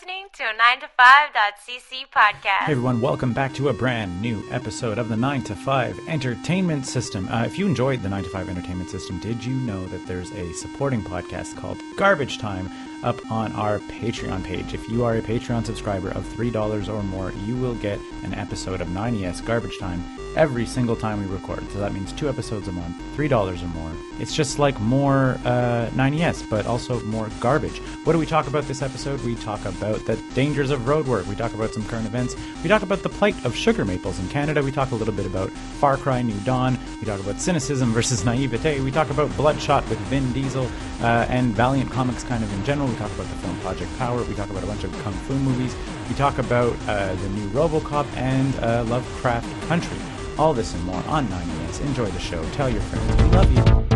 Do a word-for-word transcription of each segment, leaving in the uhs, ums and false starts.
listening to a nine to five dot c c podcast. Hey everyone, welcome back to a brand new episode of the nine to five Entertainment System. Uh, if you enjoyed the nine to five Entertainment System, did you know that there's a supporting podcast called Garbage Time up on our Patreon page? If you are a Patreon subscriber of three dollars or more, you will get an episode of nine E S Garbage Time every single time we record. So that means two episodes a month, three dollars or more. It's just like more uh, nine E S, but also more garbage. What do we talk about this episode? We talk about the dangers of road work. We talk about some current events. We talk about the plight of sugar maples in Canada. We talk a little bit about Far Cry New Dawn. We talk about cynicism versus naivete. We talk about Bloodshot with Vin Diesel uh, and Valiant Comics kind of in general. We talk about the film Project Power. We talk about a bunch of kung fu movies. We talk about uh, the new RoboCop and uh, Lovecraft Country. All this and more on nine E S. Enjoy the show. Tell your friends. We love you.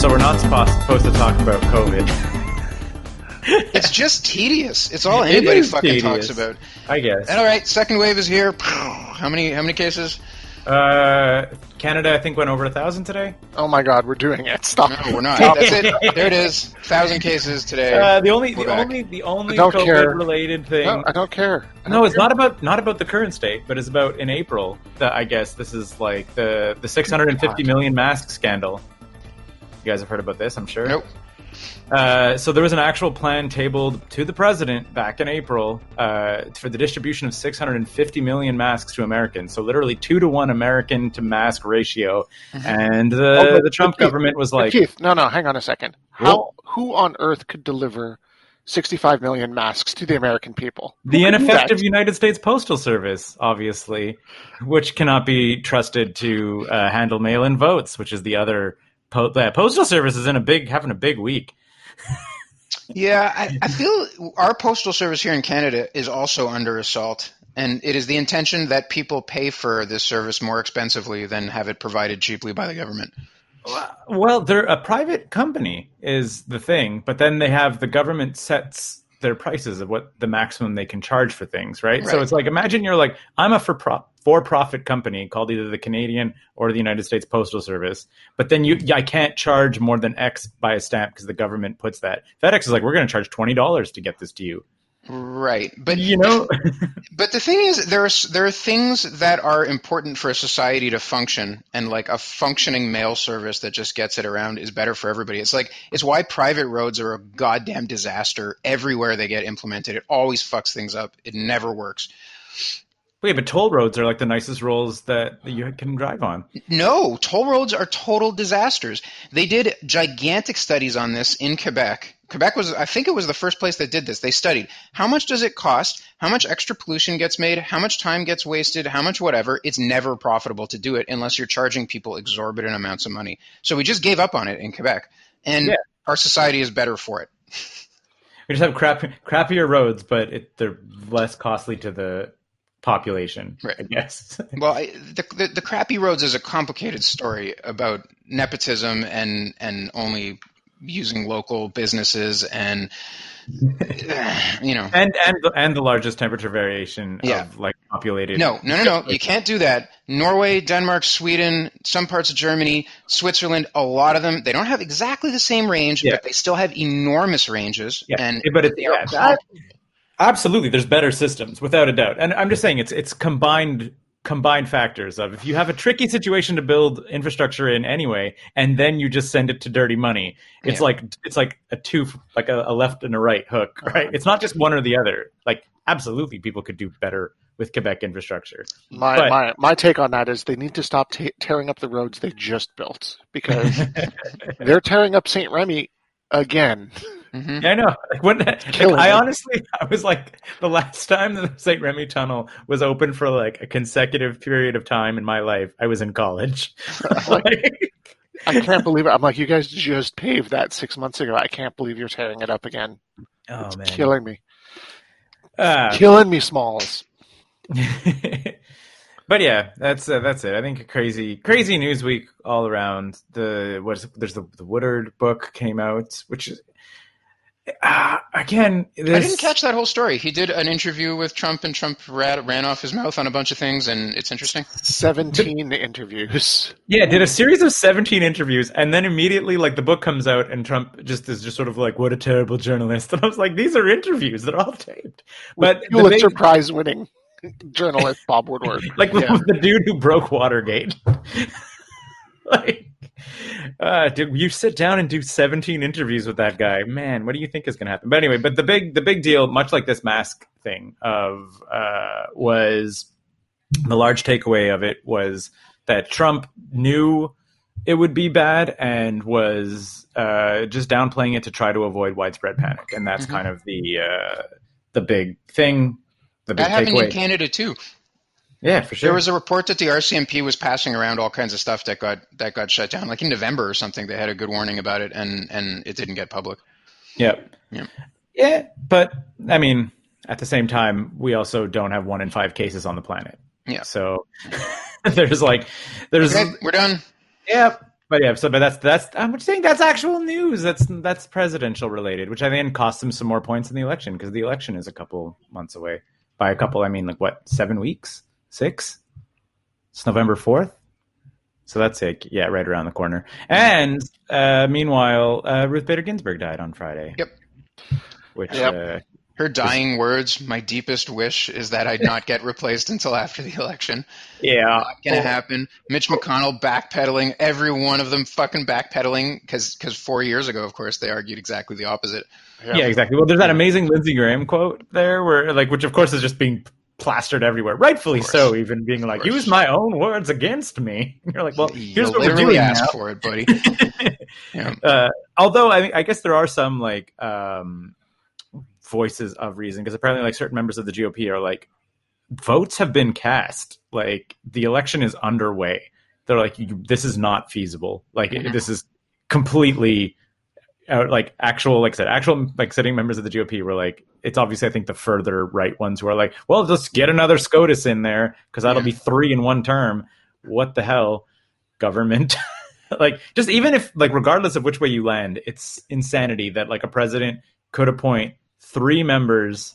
So we're not supposed to talk about COVID. It's just tedious. It's all anybody it fucking tedious. talks about. I guess. And all right, second wave is here. How many? How many cases? Uh, Canada, I think, went over a thousand today. Oh my God, we're doing it! Stop! No, we're not. That's it. There it is. Thousand cases today. Uh, the only, the only, the only COVID-related thing. No, I don't care. I don't no, it's care. not about not about the current state, but it's about in April. The, I guess this is like the the six hundred fifty oh million mask scandal. You guys have heard about this, I'm sure. Nope. Uh, so there was an actual plan tabled to the president back in April uh, for the distribution of six hundred fifty million masks to Americans. So literally two to one American to mask ratio. And uh, oh, the Trump Keith, government was like, Keith, no, no, hang on a second. How, who on earth could deliver sixty-five million masks to the American people? The ineffective United States Postal Service, obviously, which cannot be trusted to uh, handle mail-in votes, which is the other. The postal service is in a big having a big week. yeah, I, I feel our postal service here in Canada is also under assault, and it is the intention that people pay for this service more expensively than have it provided cheaply by the government. Well, they're a private company is the thing, but then they have the government sets their prices of what the maximum they can charge for things, right? right. So it's like, imagine you're like, I'm a for prop. for-profit company called either the Canadian or the United States Postal Service, but then you, I can't charge more than X by a stamp because the government puts that. FedEx is like, we're going to charge twenty dollars to get this to you. Right. But you know, but the thing is, there are, there are things that are important for a society to function, and like a functioning mail service that just gets it around is better for everybody. It's like, it's why private roads are a goddamn disaster everywhere they get implemented. It always fucks things up. It never works. Wait, but toll roads are like the nicest roads that you can drive on. No, toll roads are total disasters. They did gigantic studies on this in Quebec. Quebec was, I think it was the first place that did this. They studied how much does it cost, how much extra pollution gets made, how much time gets wasted, how much whatever. It's never profitable to do it unless you're charging people exorbitant amounts of money. So we just gave up on it in Quebec, and yeah. our society is better for it. We just have crap, crappier roads, but it, they're less costly to the population, right? I guess. Well, I, the, the the crappy roads is a complicated story about nepotism and and only using local businesses and you know and and the, and the largest temperature variation yeah. of like populated. No, no, no, no. You can't do that. Norway, Denmark, Sweden, some parts of Germany, Switzerland. A lot of them, they don't have exactly the same range, yeah. but they still have enormous ranges. Yeah. And but it's yeah. Absolutely, there's better systems, without a doubt. And I'm just saying it's it's combined combined factors of if you have a tricky situation to build infrastructure in anyway, and then you just send it to dirty money. It's yeah. like it's like a two like a, a left and a right hook, right? It's not just one or the other. Like absolutely, people could do better with Quebec infrastructure. My but, my my take on that is they need to stop t- tearing up the roads they just built, because they're tearing up Saint Remy again. Mm-hmm. Yeah, I know. Like, when, like, I honestly, I was like, the last time the Saint Remy Tunnel was open for like a consecutive period of time in my life, I was in college. like, like, I can't believe it. I'm like, you guys just paved that six months ago. I can't believe you're tearing it up again. Oh, it's man. killing me. Uh, killing me, Smalls. But yeah, that's uh, that's it. I think a crazy, crazy news week all around. The what's there's the, the Woodard book came out, which is. Uh, again, this... I didn't catch that whole story. He did an interview with Trump, and Trump rat, ran off his mouth on a bunch of things, and it's interesting. seventeen did... interviews. Yeah, did a series of seventeen interviews, and then immediately, like, the book comes out, and Trump just is just sort of like, what a terrible journalist. And I was like, these are interviews. They're all taped. But Pulitzer big... Prize-winning journalist Bob Woodward. Like, yeah. The dude who broke Watergate. Like... Uh, dude, you sit down and do seventeen interviews with that guy, man. What do you think is going to happen? But anyway, but the big, the big deal, much like this mask thing, of uh, was the large takeaway of it was that Trump knew it would be bad and was uh, just downplaying it to try to avoid widespread panic, and that's mm-hmm. kind of the uh, the big thing. The big that happened takeaway. In Canada too. Yeah, for sure. There was a report that the R C M P was passing around all kinds of stuff that got that got shut down, like in November or something. They had a good warning about it, and, and it didn't get public. Yeah, yeah, yeah. But I mean, at the same time, we also don't have one in five cases on the planet. Yeah. So there's like there's okay, we're done. Yeah, but yeah. So, but that's that's I'm saying that's actual news. That's that's presidential related, which I think costs him some more points in the election because the election is a couple months away. By a couple, I mean like what, seven weeks. Six. It's November fourth. So that's it. Yeah, right around the corner. And uh, meanwhile, uh, Ruth Bader Ginsburg died on Friday. Yep. Which yep. Uh, her dying was... words, my deepest wish is that I'd not get replaced until after the election. Yeah. Not going to happen. Mitch McConnell backpedaling, every one of them fucking backpedaling because because four years ago, of course, they argued exactly the opposite. Yeah. Yeah, exactly. Well, there's that amazing Lindsey Graham quote there where like which, of course, is just being plastered everywhere, rightfully so, even being like, use my own words against me. And you're like, well, here's you what we're doing ask now. For it, buddy. Yeah. uh, although I, I guess there are some like um, voices of reason, because apparently like certain members of the G O P are like, votes have been cast. Like the election is underway. They're like, this is not feasible. Like mm-hmm. it, this is completely out, like actual, like I said, actual like sitting members of the G O P were like, it's obviously, I think, the further right ones who are like, well, just get another SCOTUS in there because that'll yeah. be three in one term. What the hell, government? Like, just even if, like, regardless of which way you land, it's insanity that, like, a president could appoint three members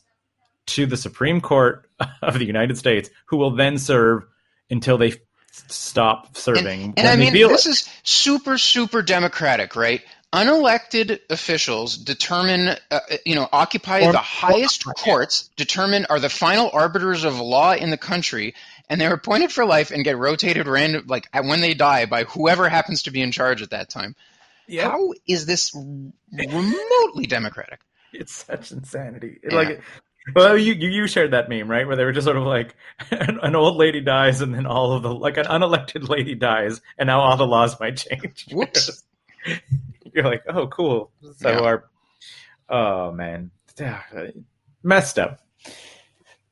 to the Supreme Court of the United States who will then serve until they f- stop serving. And, and I mean, this it. is super, super democratic, right? Unelected officials determine, uh, you know, occupy or, the highest or, courts, determine are the final arbiters of law in the country, and they're appointed for life and get rotated random, like when they die, by whoever happens to be in charge at that time. Yep. How is this remotely democratic? It's such insanity. Yeah. Like, well, you you shared that meme, right? Where they were just sort of like, an, an old lady dies, and then all of the like an unelected lady dies, and now all the laws might change. Whoops. You're like, oh, cool. So yeah. our, oh man, messed up.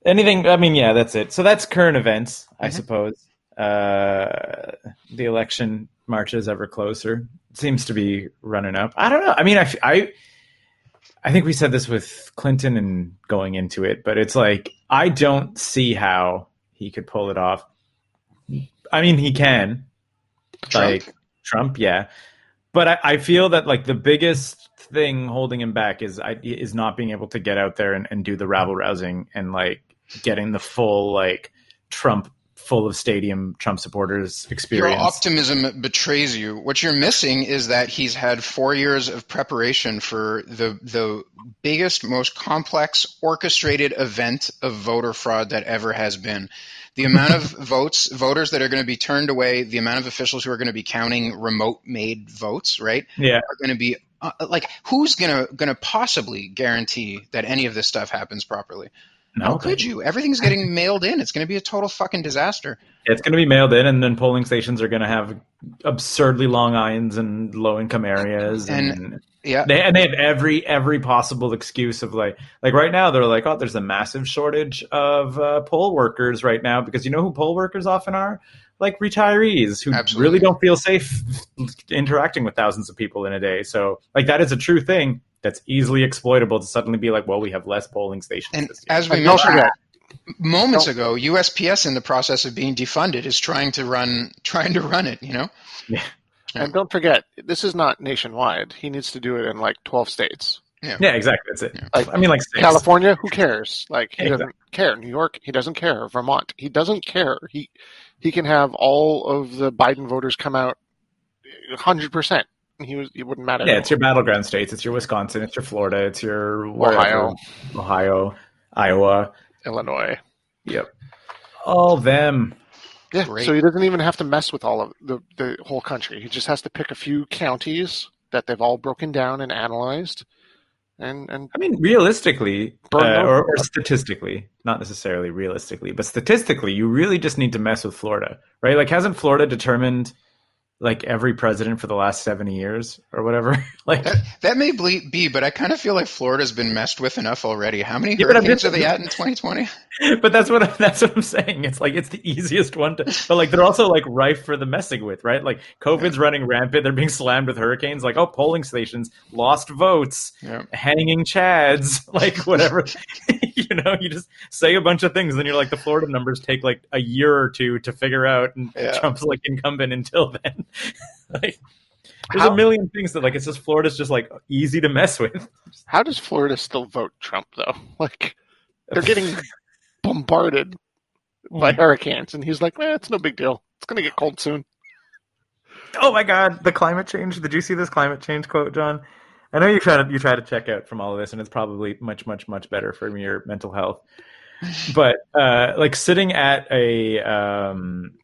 Anything? I mean, yeah, that's it. So that's current events, I mm-hmm. suppose. Uh, the election marches ever closer. It seems to be running up. I don't know. I mean, I, I, I think we said this with Clinton and going into it, but it's like I don't see how he could pull it off. I mean, he can. Trump. Like Trump, yeah. But I, I feel that like the biggest thing holding him back is I, is not being able to get out there and, and do the rabble rousing and like getting the full like Trump full of stadium Trump supporters experience. Your optimism betrays you. What you're missing is that he's had four years of preparation for the the biggest, most complex, orchestrated event of voter fraud that ever has been. The amount of votes, voters that are going to be turned away, the amount of officials who are going to be counting remote-made votes, right? Yeah, are going to be uh, like, who's going to going to possibly guarantee that any of this stuff happens properly? No, How could you? Everything's getting mailed in. It's going to be a total fucking disaster. It's going to be mailed in, and then polling stations are going to have absurdly long lines and low-income areas, and, and yeah, they, and they have every every possible excuse of like like right now they're like, oh, there's a massive shortage of uh, poll workers right now because you know who poll workers often are? Like retirees who Absolutely. really don't feel safe interacting with thousands of people in a day. So like that is a true thing. That's easily exploitable to suddenly be like, well, we have less polling stations. And this year. As we mentioned that moments ago, U S P S in the process of being defunded is trying to run, trying to run it, you know? Yeah. And don't forget, this is not nationwide. He needs to do it in like twelve states. Yeah, yeah, exactly. That's it. Yeah. Like, I mean, like States. California, who cares? Like he exactly. doesn't care. New York, he doesn't care. Vermont, he doesn't care. He he can have all of the Biden voters come out one hundred percent. He was. It wouldn't matter. Yeah, it's your battleground states. It's your Wisconsin. It's your Florida. It's your whatever, Ohio, Ohio, Iowa, Illinois. Yep, all them. Yeah. Great. So he doesn't even have to mess with all of the the whole country. He just has to pick a few counties that they've all broken down and analyzed. And and I mean, realistically, uh, or, or statistically, not necessarily realistically, but statistically, you really just need to mess with Florida, right? Like, hasn't Florida determined like every president for the last seventy years or whatever? Like that, that may be, but I kind of feel like Florida's been messed with enough already. How many yeah, hurricanes just, are they at in twenty twenty? But that's what, that's what I'm saying. It's like, it's the easiest one to, but like, they're also like rife for the messing with, right? Like COVID's yeah. running rampant. They're being slammed with hurricanes. Like, oh, polling stations, lost votes, yeah. hanging Chads, like whatever, you know, you just say a bunch of things. Then you're like, the Florida numbers take like a year or two to figure out, and yeah. Trump's like incumbent until then. Like, there's how, a million things that like it's just Florida's just like easy to mess with. How does Florida still vote Trump though? Like they're getting bombarded by hurricanes, and he's like, eh, "It's no big deal. It's gonna get cold soon." Oh my God, the climate change! Did you see this climate change quote, John? I know you try to you try to check out from all of this, and it's probably much much much better for your mental health. But uh, like sitting at a. Um,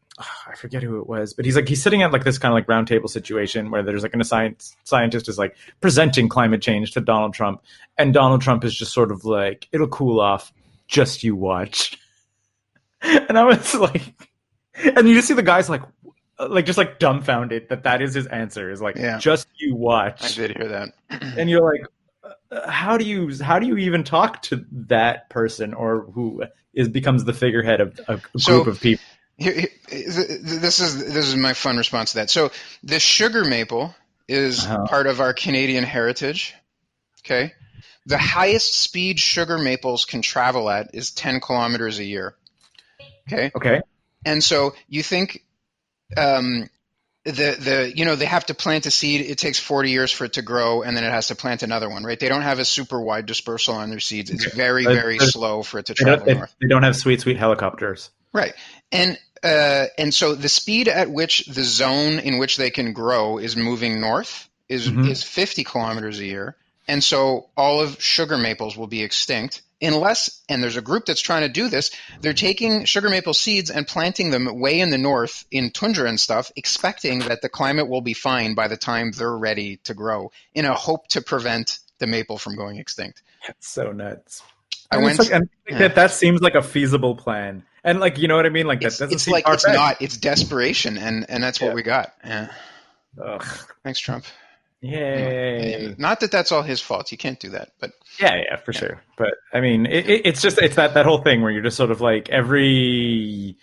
I forget who it was, but he's like, he's sitting at like this kind of like round table situation where there's like an science scientist is like presenting climate change to Donald Trump, and Donald Trump is just sort of like, it'll cool off. Just you watch. And I was like, and you just see the guy's like, like just like dumbfounded that that is his answer is like, yeah. just you watch. I did hear that. And you're like, how do you, how do you even talk to that person or who is becomes the figurehead of a group so, of people? This is this is my fun response to that. So the sugar maple is uh-huh. part of our Canadian heritage. Okay, the highest speed sugar maples can travel at is ten kilometers a year. Okay. Okay. And so you think um, the the you know they have to plant a seed. It takes forty years for it to grow, and then it has to plant another one, right? They don't have a super wide dispersal on their seeds. It's very very slow for it to travel they north. They don't have sweet sweet helicopters. Right. And uh, and so the speed at which the zone in which they can grow is moving north is mm-hmm. is fifty kilometers a year. And so all of sugar maples will be extinct unless – and there's a group that's trying to do this. They're taking sugar maple seeds and planting them way in the north in tundra and stuff, expecting that the climate will be fine by the time they're ready to grow in a hope to prevent the maple from going extinct. That's so nuts. I went, like, I think yeah. that that seems like a feasible plan. And like, you know what I mean? Like that it's, doesn't it's seem like it's not, it's desperation. And, and that's what yeah. we got. Yeah. Ugh. Thanks, Trump. Yay. Yeah. Not that that's all his fault. You can't do that, but yeah, yeah, for yeah. sure. But I mean, it, it, it's just, it's that, that whole thing where you're just sort of like every,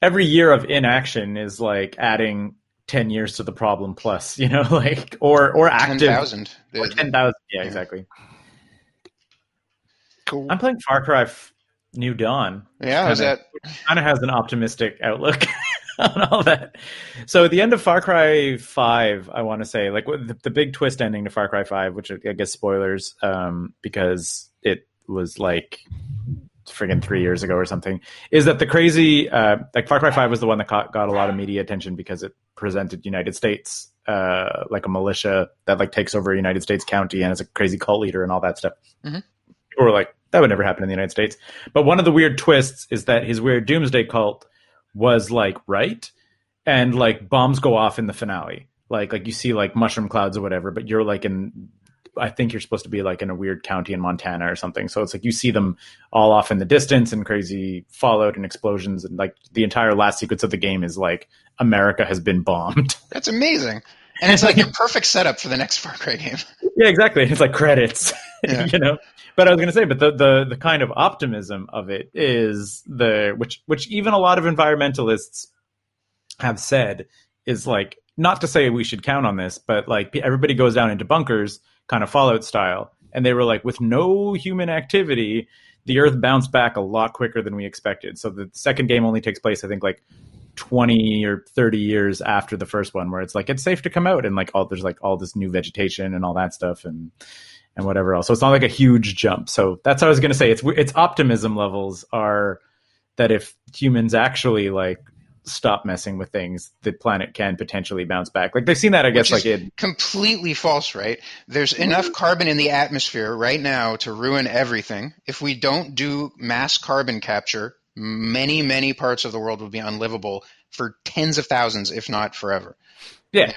every year of inaction is like adding ten years to the problem plus, you know, like, or, or active ten thousand. ten thousand. Yeah, yeah, exactly. Cool. I'm playing Far Cry f- New Dawn. Yeah, is that kind of has an optimistic outlook on all that. So at the end of Far Cry five, I want to say, like the, the big twist ending to Far Cry five, which I guess spoilers, um, because it was like friggin' three years ago or something, is that the crazy uh, like Far Cry five was the one that caught, got a lot of media attention because it presented United States uh, like a militia that like takes over a United States county and is a crazy cult leader and all that stuff. Mm-hmm. Or like. That would never happen in the United States. But one of the weird twists is that his weird doomsday cult was like right, and like bombs go off in the finale. Like like you see like mushroom clouds or whatever, but you're like in I think you're supposed to be like in a weird county in Montana or something. So it's like you see them all off in the distance and crazy fallout and explosions, and like the entire last sequence of the game is like America has been bombed. That's amazing. And it's like a perfect setup for the next Far Cry game. Yeah, exactly. It's like credits, yeah. you know. But I was going to say, but the, the the kind of optimism of it is the which which even a lot of environmentalists have said is like not to say we should count on this, but like everybody goes down into bunkers, kind of Fallout style, and they were like, with no human activity, the Earth bounced back a lot quicker than we expected. So the second game only takes place, I think, like. twenty or thirty years after the first one, where it's like it's safe to come out and like all there's like all this new vegetation and all that stuff, and and whatever else. So it's not like a huge jump. So that's what I was going to say. It's it's optimism levels are that if humans actually like stop messing with things, the planet can potentially bounce back. Like they've seen that, I guess. Which like is it completely false, right? There's enough carbon in the atmosphere right now to ruin everything. If we don't do mass carbon capture, many, many parts of the world will be unlivable for tens of thousands, if not forever. Yeah.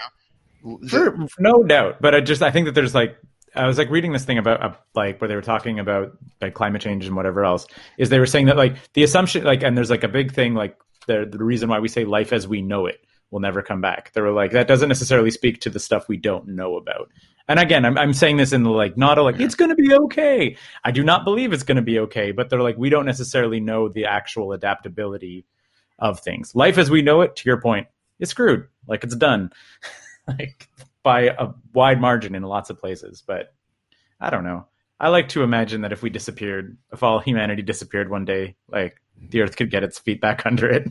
You know? for, the, for no doubt. But I just, I think that there's like, I was like reading this thing about uh, like where they were talking about like climate change and whatever else is they were saying that like the assumption, like, and there's like a big thing, like the, the reason why we say life as we know it will never come back. They were like, that doesn't necessarily speak to the stuff we don't know about. And again, I'm, I'm saying this in the like, not a, like, yeah. It's going to be okay. I do not believe it's going to be okay, but they're like, we don't necessarily know the actual adaptability of things. Life as we know it, to your point, is screwed. Like it's done. Like, by a wide margin in lots of places, but I don't know. I like to imagine that if we disappeared, if all humanity disappeared one day, like the earth could get its feet back under it.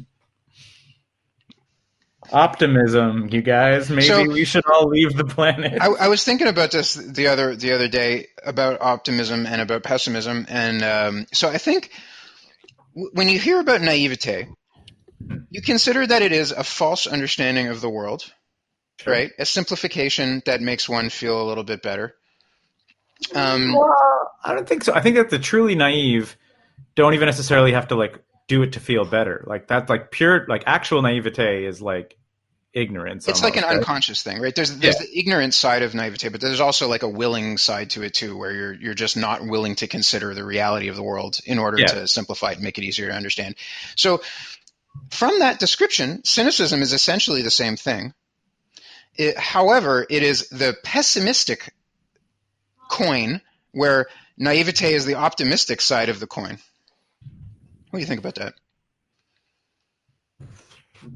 Optimism, you guys. Maybe so, we should all leave the planet. I, I was thinking about this the other the other day about optimism and about pessimism, and um, so I think w- when you hear about naivete, you consider that it is a false understanding of the world. Sure. Right? A simplification that makes one feel a little bit better. Um, well, I don't think so. I think that the truly naive don't even necessarily have to like do it to feel better. Like that's like pure, like actual naivete is like ignorance. It's almost, like an right? unconscious thing, right? There's there's yeah. the ignorant side of naivete, but there's also like a willing side to it too, where you're you're just not willing to consider the reality of the world in order yeah. to simplify it and make it easier to understand. So from that description, cynicism is essentially the same thing. It, however, it is the pessimistic coin where naivete is the optimistic side of the coin. What do you think about that?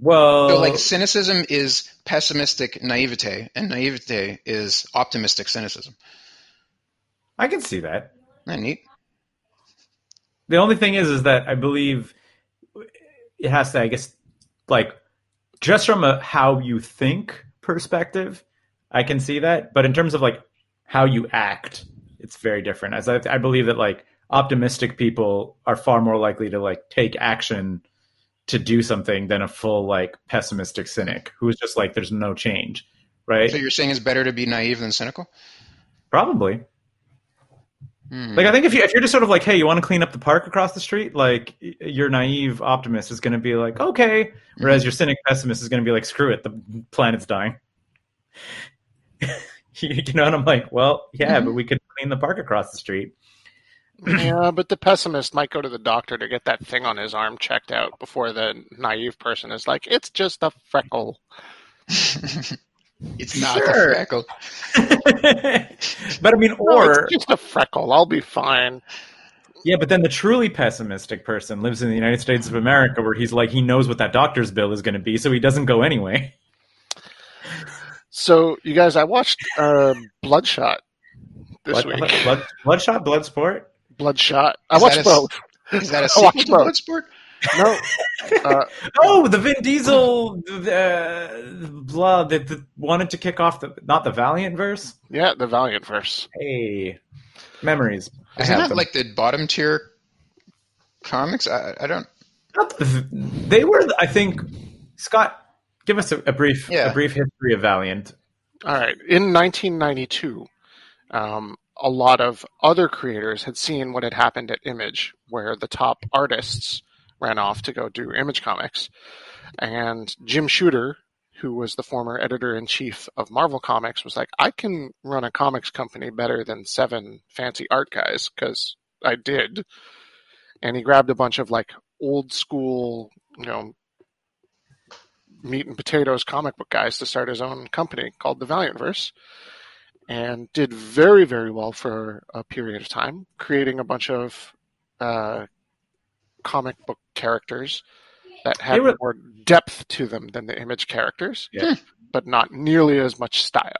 Well, so like cynicism is pessimistic naivete, and naivete is optimistic cynicism. I can see that. Isn't that neat? The only thing is, is that I believe it has to, I guess, like just from a how you think perspective, I can see that, but in terms of like how you act, it's very different. As I, I believe that like optimistic people are far more likely to like take action to do something than a full like pessimistic cynic who's just like there's no change, right? So you're saying it's better to be naive than cynical? Probably. Mm. Like I think if you if you're just sort of like, hey, you want to clean up the park across the street, like your naive optimist is going to be like, okay, whereas your cynic pessimist is going to be like, screw it, the planet's dying. You know, and I'm like, well, yeah, mm-hmm. but we could clean the park across the street. Yeah, but the pessimist might go to the doctor to get that thing on his arm checked out before the naive person is like, it's just a freckle. It's not sure. a freckle. But I mean, or... No, it's just a freckle. I'll be fine. Yeah, but then the truly pessimistic person lives in the United States of America where he's like, he knows what that doctor's bill is going to be, so he doesn't go anyway. So, you guys, I watched uh, Bloodshot this blood, week. Blood, bloodshot? Bloodsport? Bloodshot. I is watched a, both. Is that a sequel to Bloodsport? No. Uh, oh, the Vin Diesel uh, blah that wanted to kick off the not the Valiant verse. Yeah, the Valiant verse. Hey, memories. Isn't that them. Like the bottom tier comics? I, I don't. They were, I think. Scott, give us a, a brief, yeah. a brief history of Valiant. All right. In nineteen ninety-two, um, a lot of other creators had seen what had happened at Image, where the top artists ran off to go do Image Comics. And Jim Shooter, who was the former editor-in-chief of Marvel Comics, was like, I can run a comics company better than seven fancy art guys, because I did. And he grabbed a bunch of like old-school, you know, meat and potatoes comic book guys to start his own company called the Valiantverse, and did very, very well for a period of time, creating a bunch of uh, comic book characters that had were... more depth to them than the Image characters, yeah. but not nearly as much style.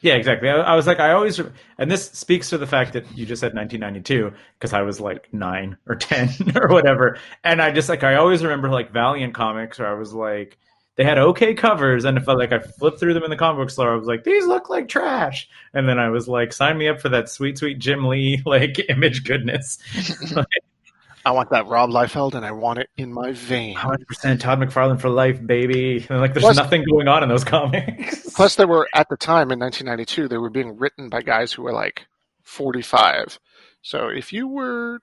Yeah, exactly. I, I was like, I always, and this speaks to the fact that you just said nineteen ninety-two, because I was like nine or ten or whatever. And I just like, I always remember like Valiant Comics, where I was like, They had okay covers, and it felt like I flipped through them in the comic book store. I was like, these look like trash. And then I was like, sign me up for that sweet, sweet Jim Lee, like, Image goodness. Like, I want that Rob Liefeld, and I want it in my veins. one hundred percent Todd McFarlane for life, baby. And, like, there's plus, nothing going on in those comics. Plus, there were, at the time, in nineteen ninety-two, they were being written by guys who were, like, forty-five. So if you were,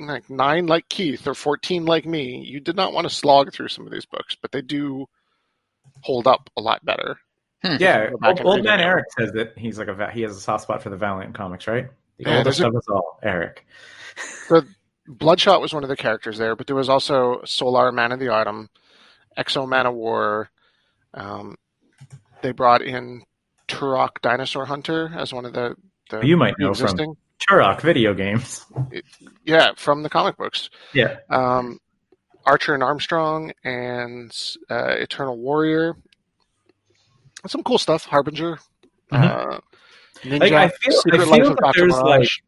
like, nine like Keith or fourteen like me, you did not want to slog through some of these books, but they do hold up a lot better. Hmm. Yeah, old, old man Eric says that he's like a he has a soft spot for the Valiant comics, right? The yeah, oldest a, of us all, Eric. The Bloodshot was one of the characters there, but there was also Solar Man of the Autumn, X-O Manowar. Um, they brought in Turok, Dinosaur Hunter as one of the, the you might know existing. From Turok video games. It, yeah, from the comic books. Yeah. Um, Archer and Armstrong and uh, Eternal Warrior. Some cool stuff. Harbinger. Mm-hmm. uh, Ninja. Like, I feel, Secret I feel Life of Doctor there's Rush.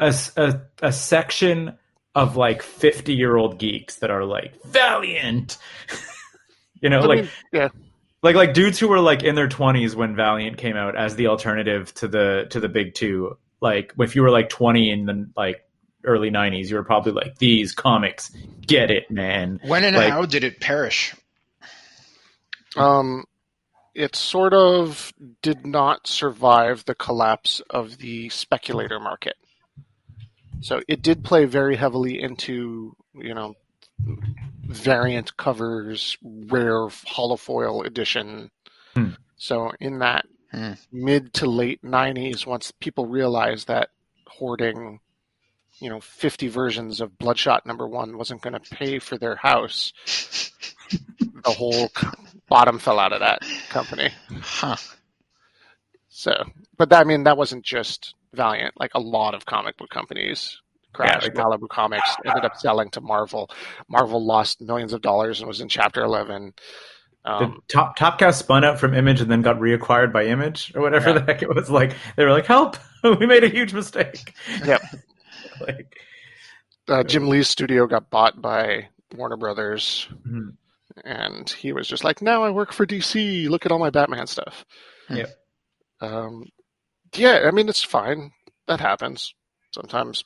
Like a, a, a section of like fifty-year-old geeks that are like, Valiant! You know, I like... Mean, yeah. Like like dudes who were like in their twenties when Valiant came out as the alternative to the to the big two. Like, if you were, like, twenty in the, like, early nineties, you were probably like, these comics, get it, man. When and like, how did it perish? Um, it sort of did not survive the collapse of the speculator market. So it did play very heavily into, you know, variant covers, rare holofoil edition. Hmm. So in that Mm. mid to late nineties, once people realized that hoarding, you know, fifty versions of Bloodshot number one wasn't going to pay for their house, the whole bottom fell out of that company. Huh. So, but that, I mean, that wasn't just Valiant. Like, a lot of comic book companies crashed. Yeah, like Malibu Comics ended up selling to Marvel. Marvel lost millions of dollars and was in Chapter eleven. Um, the Top Top Cow spun out from Image and then got reacquired by Image or whatever yeah. the heck it was. Like, they were like, "Help! We made a huge mistake." Yep. Like, uh, Jim Lee's studio got bought by Warner Brothers, mm-hmm. and he was just like, "Now I work for D C. Look at all my Batman stuff." Yeah. Um. Yeah, I mean, it's fine. That happens sometimes.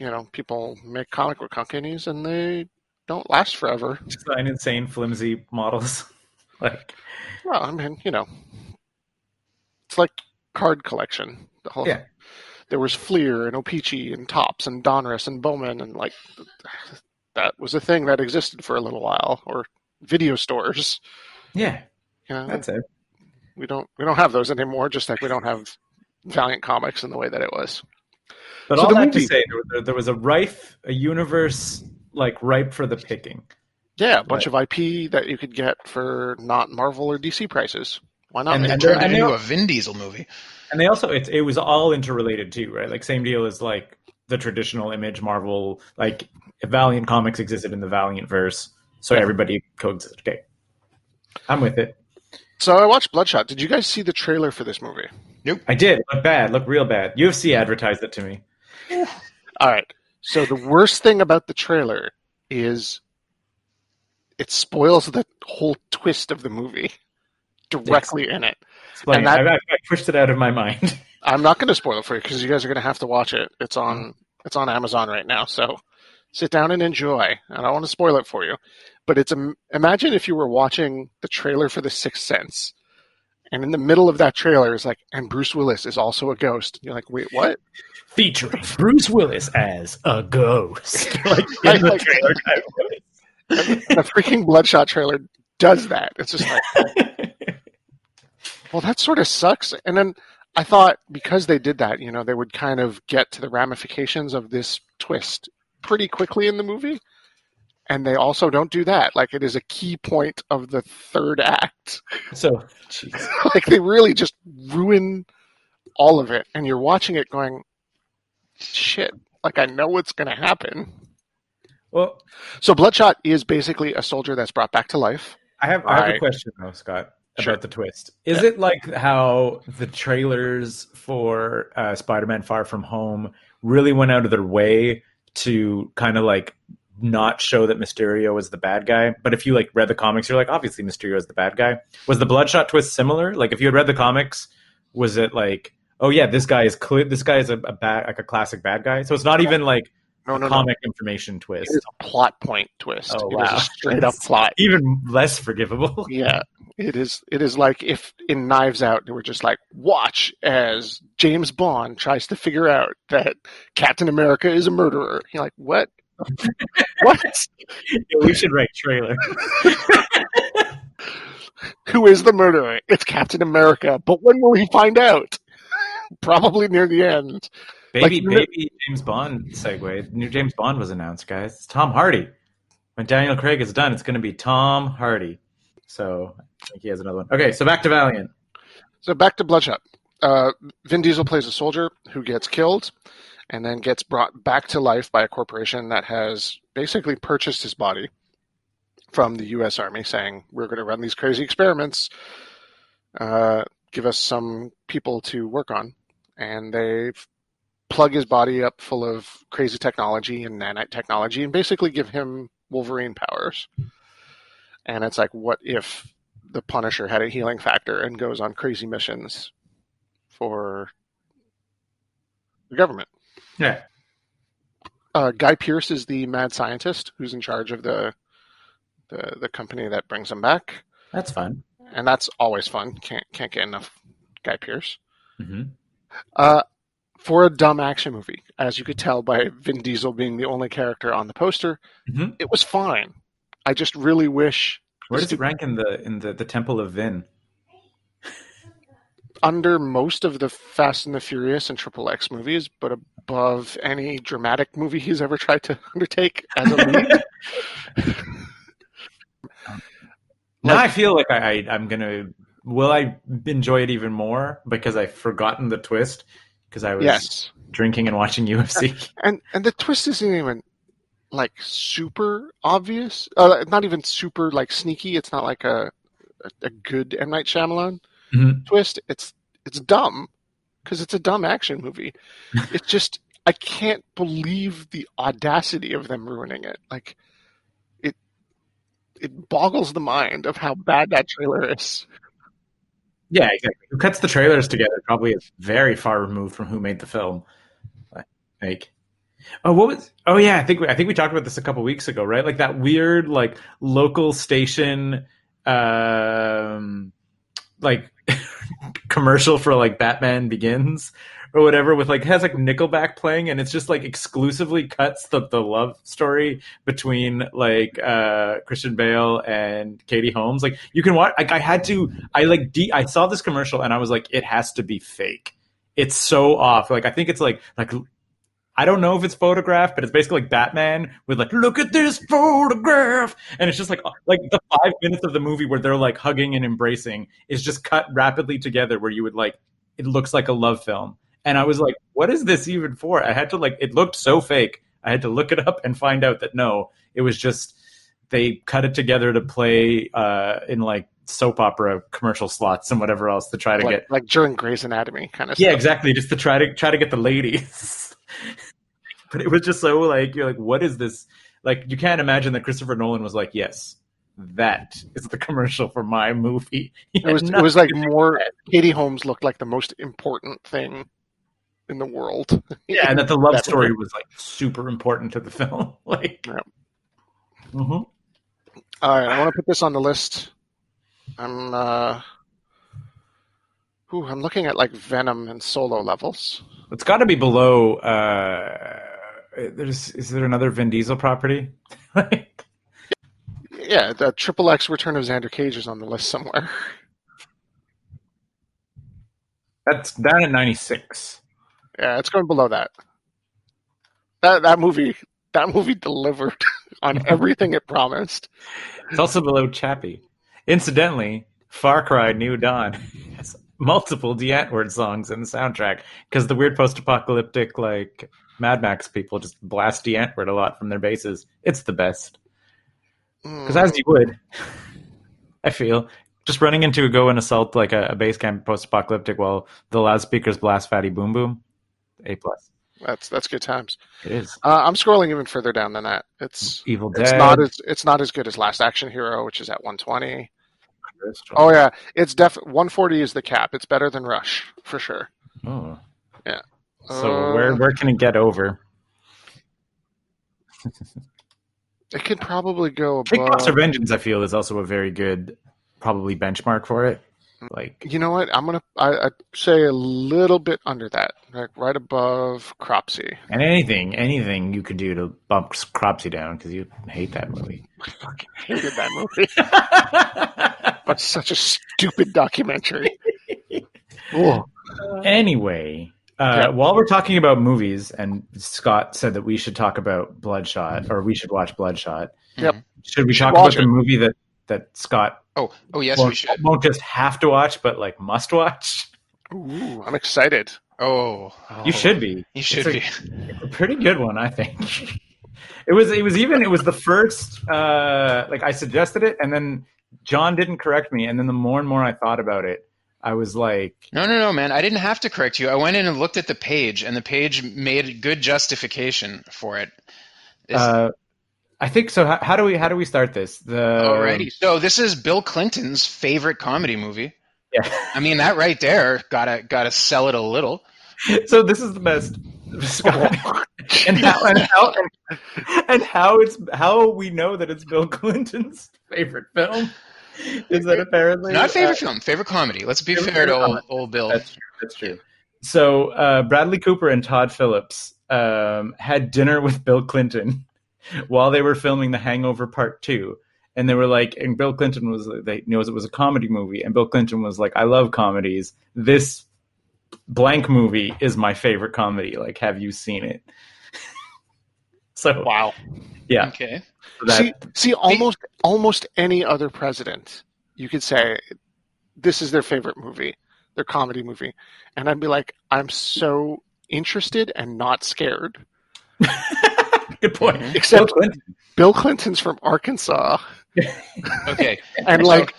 You know, people make comic book companies and they don't last forever. Design insane, flimsy models. Like, well, I mean, you know, it's like card collection. The whole yeah. thing. There was Fleer and Opeachy and Topps and Donruss and Bowman, and like that was a thing that existed for a little while. Or video stores. Yeah, you know, that's it. We don't we don't have those anymore. Just like we don't have Valiant Comics in the way that it was. But so all that movie, to say, there, there was a rife a universe. Like, ripe for the picking. Yeah, a bunch right. of I P that you could get for not Marvel or D C prices. Why not? And, and, and turn it into a Vin Diesel movie. And they also, it, it was all interrelated too, right? Like, same deal as, like, the traditional Image Marvel, like, Valiant Comics existed in the Valiant verse, so yeah. everybody coexisted. Okay. I'm with it. So I watched Bloodshot. Did you guys see the trailer for this movie? Nope. I did. It looked bad. It looked real bad. U F C advertised it to me. All right. So the worst thing about the trailer is it spoils the whole twist of the movie directly Explain. in it. And that, I, I pushed it out of my mind. I'm not going to spoil it for you because you guys are going to have to watch it. It's on it's on Amazon right now. So sit down and enjoy. And I don't want to spoil it for you. But it's um, imagine if you were watching the trailer for The Sixth Sense. And in the middle of that trailer is like, and Bruce Willis is also a ghost. And you're like, wait, what? Featuring Bruce Willis as a ghost. Like, right, in the like, trailer. And the, the freaking Bloodshot trailer does that. It's just like, well, that sort of sucks. And then I thought because they did that, you know, they would kind of get to the ramifications of this twist pretty quickly in the movie. And they also don't do that. Like, it is a key point of the third act. So, geez. Like, they really just ruin all of it. And you're watching it going, shit, like, I know what's going to happen. Well, so Bloodshot is basically a soldier that's brought back to life. I have, I have I, a question, though, Scott, sure. about the twist. Is yeah. it like how the trailers for uh, Spider-Man Far From Home really went out of their way to kind of, like, not show that Mysterio was the bad guy. But if you like read the comics, you're like, obviously Mysterio is the bad guy. Was the Bloodshot twist similar? Like if you had read the comics, was it like, oh yeah, this guy is clear, this guy is a, a bad, like a classic bad guy. So it's not even like no, no, comic no. information twist. It was a plot point twist. Oh, it wow. was a straight up plot. Even less forgivable. Yeah. It is it is like if in Knives Out they were just like, watch as James Bond tries to figure out that Captain America is a murderer. You're like, what? What? Yeah, we should write trailer. Who is the murderer? It's Captain America. But when will we find out? Probably near the end. Baby, like, baby know- James Bond segue. New James Bond was announced, guys. It's Tom Hardy. When Daniel Craig is done, it's going to be Tom Hardy. So I think he has another one. Okay, so back to Valiant. So back to Bloodshot. Uh, Vin Diesel plays a soldier who gets killed and then gets brought back to life by a corporation that has basically purchased his body from the U S Army, saying, we're going to run these crazy experiments. Uh, give us some people to work on. And they plug his body up full of crazy technology and nanite technology and basically give him Wolverine powers. And it's like, what if the Punisher had a healing factor and goes on crazy missions for the government? Yeah. Uh, Guy Pierce is the mad scientist who's in charge of the, the the company that brings him back. That's fun. And that's always fun. Can't can't get enough Guy Pierce. Mm-hmm. Uh, for a dumb action movie, as you could tell by Vin Diesel being the only character on the poster, mm-hmm. it was fine. I just really wish. Where does it rank in the in the, the Temple of Vin? Under most of the Fast and the Furious and Triple X movies, but above any dramatic movie he's ever tried to undertake as a lead. Now like, I feel like I, I I'm gonna will I enjoy it even more because I've forgotten the twist because I was yes. drinking and watching U F C. And and the twist isn't even. Like super obvious, uh, not even super like sneaky. It's not like a a, a good M. Night Shyamalan mm-hmm. twist. It's it's dumb because it's a dumb action movie. It's just I can't believe the audacity of them ruining it. Like it it boggles the mind of how bad that trailer is. Yeah, exactly. Who cuts the trailers together probably is very far removed from who made the film. Like. Oh, what was? Oh, yeah. I think we, I think we talked about this a couple weeks ago, right? Like that weird, like local station, um, like commercial for like Batman Begins or whatever, with like has like Nickelback playing, and it's just like exclusively cuts the the love story between like uh, Christian Bale and Katie Holmes. Like you can watch. Like I had to. I like. De- I saw this commercial and I was like, it has to be fake. It's so off. Like I think it's like like. I don't know if it's photographed, but it's basically like Batman with like, look at this photograph. And it's just like, like the five minutes of the movie where they're like hugging and embracing is just cut rapidly together where you would like, it looks like a love film. And I was like, what is this even for? I had to like, it looked so fake. I had to look it up and find out that no, it was just, they cut it together to play uh, in like soap opera commercial slots and whatever else to try to like, get. Like during Grey's Anatomy kind of yeah, stuff. Yeah, exactly. Just to try to try to get the ladies. But it was just so like, you're like, what is this? Like, you can't imagine that Christopher Nolan was like, yes, that is the commercial for my movie. It was, it was like more, Katie Holmes looked like the most important thing in the world. Yeah, and that the love that story movie. was like super important to the film. Like, yeah. mm-hmm. All right, I want to put this on the list. I'm, uh, ooh, I'm looking at like Venom and Solo levels. It's got to be below, uh, There's, is there another Vin Diesel property? Yeah, the Triple X Return of Xander Cage is on the list somewhere. That's down at ninety-six. Yeah, it's going below that. That that movie that movie delivered on everything it promised. It's also below Chappie. Incidentally, Far Cry New Dawn has multiple De Antwoord songs in the soundtrack because the weird post-apocalyptic like. Mad Max people just blast De Antwoord a lot from their bases. It's the best. Because mm. as you would, I feel, just running into a go and assault like a, a base camp post-apocalyptic while the loudspeakers blast Fatty Boom Boom, A plus. That's that's good times. It is. Uh, I'm scrolling even further down than that. It's Evil Dead. It's not as it's not as good as Last Action Hero, which is at one twenty. Oh yeah, it's def one forty is the cap. It's better than Rush for sure. Oh yeah. So uh, where where can it get over? It could probably go above. Kickboxer Vengeance, I feel, is also a very good probably benchmark for it. Like, you know what? I'm gonna I, I'd say a little bit under that, like right above Cropsey. And anything, anything you could do to bump Cropsey down because you hate that movie. I fucking hated that movie. That's such a stupid documentary. Cool. Anyway, uh, yeah. While we're talking about movies, and Scott said that we should talk about Bloodshot, or we should watch Bloodshot. Yep. Should we should talk about it. The movie that that Scott? Oh, oh yes, won't, we should. Won't just have to watch, but like must watch. Ooh, I'm excited. Oh, oh. You should be. You should it's a, be. It's a pretty good one, I think. It was. It was even. It was the first. Uh, like I suggested it, and then John didn't correct me, and then the more and more I thought about it, I was like, no, no, no, man, I didn't have to correct you. I went in and looked at the page, and the page made good justification for it. I think so. How, how do we how do we start this? The... Alrighty. So this is Bill Clinton's favorite comedy movie. Yeah. I mean, that right there gotta gotta sell it a little. So this is the best. Oh. and how and how and, and how it's how we know that it's Bill Clinton's favorite film is that apparently not favorite uh, film, favorite comedy. Let's be fair to old, old Bill. That's true. That's true. So uh, Bradley Cooper and Todd Phillips um, had dinner with Bill Clinton while they were filming The Hangover Part Two, and they were like, and Bill Clinton was, they knows it was a comedy movie, and Bill Clinton was like, I love comedies. This blank movie is my favorite comedy. Like, have you seen it? So wow, yeah, okay. So that, see, see, almost they, almost any other president, you could say this is their favorite movie, their comedy movie, and I'd be like, I'm so interested and not scared. Good point. Mm-hmm. Except Bill, Clinton. Bill Clinton's from Arkansas. Okay. And like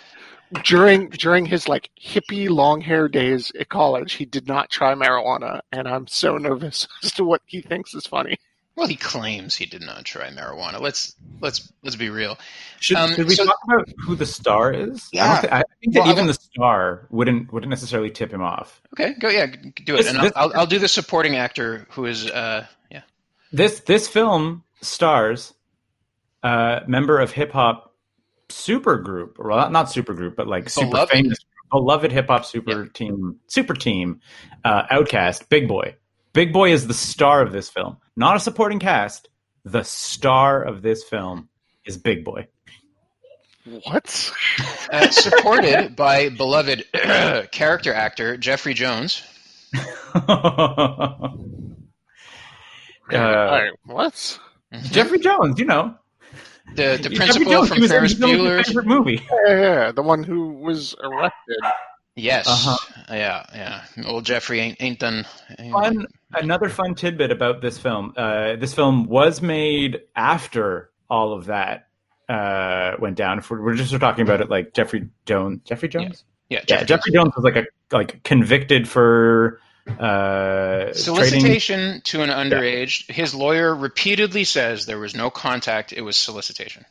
during during his like hippie long hair days at college, he did not try marijuana, and I'm so nervous as to what he thinks is funny. Well, he claims he did not try marijuana. Let's let's let's be real. Should, um, should we so, talk about who the star is? Yeah, I, don't th- I think well, that even the star wouldn't wouldn't necessarily tip him off. Okay, go yeah, do it, this, and this, I'll, I'll I'll do the supporting actor who is uh yeah. This this film stars a member of hip hop supergroup, or not, not supergroup, but like super beloved. famous, beloved hip hop super yep. team, super team, uh, Outkast, Big Boy. Big Boy is the star of this film, not a supporting cast. The star of this film is Big Boy. What? Uh, supported by beloved character actor Jeffrey Jones. Uh, All right, what? Jeffrey Jones, you know, the the principal from Ferris Bueller's favorite movie. Yeah, yeah, the one who was elected. Yes. Uh-huh. Yeah, yeah. Old Jeffrey ain't ain't done. Ain't fun. Done. Another fun tidbit about this film. Uh, this film was made after all of that uh, went down. If we're, we're just talking about it, like Jeffrey Jones. Jeffrey Jones. Yeah. Yeah. Jeffrey, yeah, Jeffrey Jones. Jones was like a like convicted for. Uh, solicitation trading. To an underage. Yeah. His lawyer repeatedly says there was no contact. It was solicitation,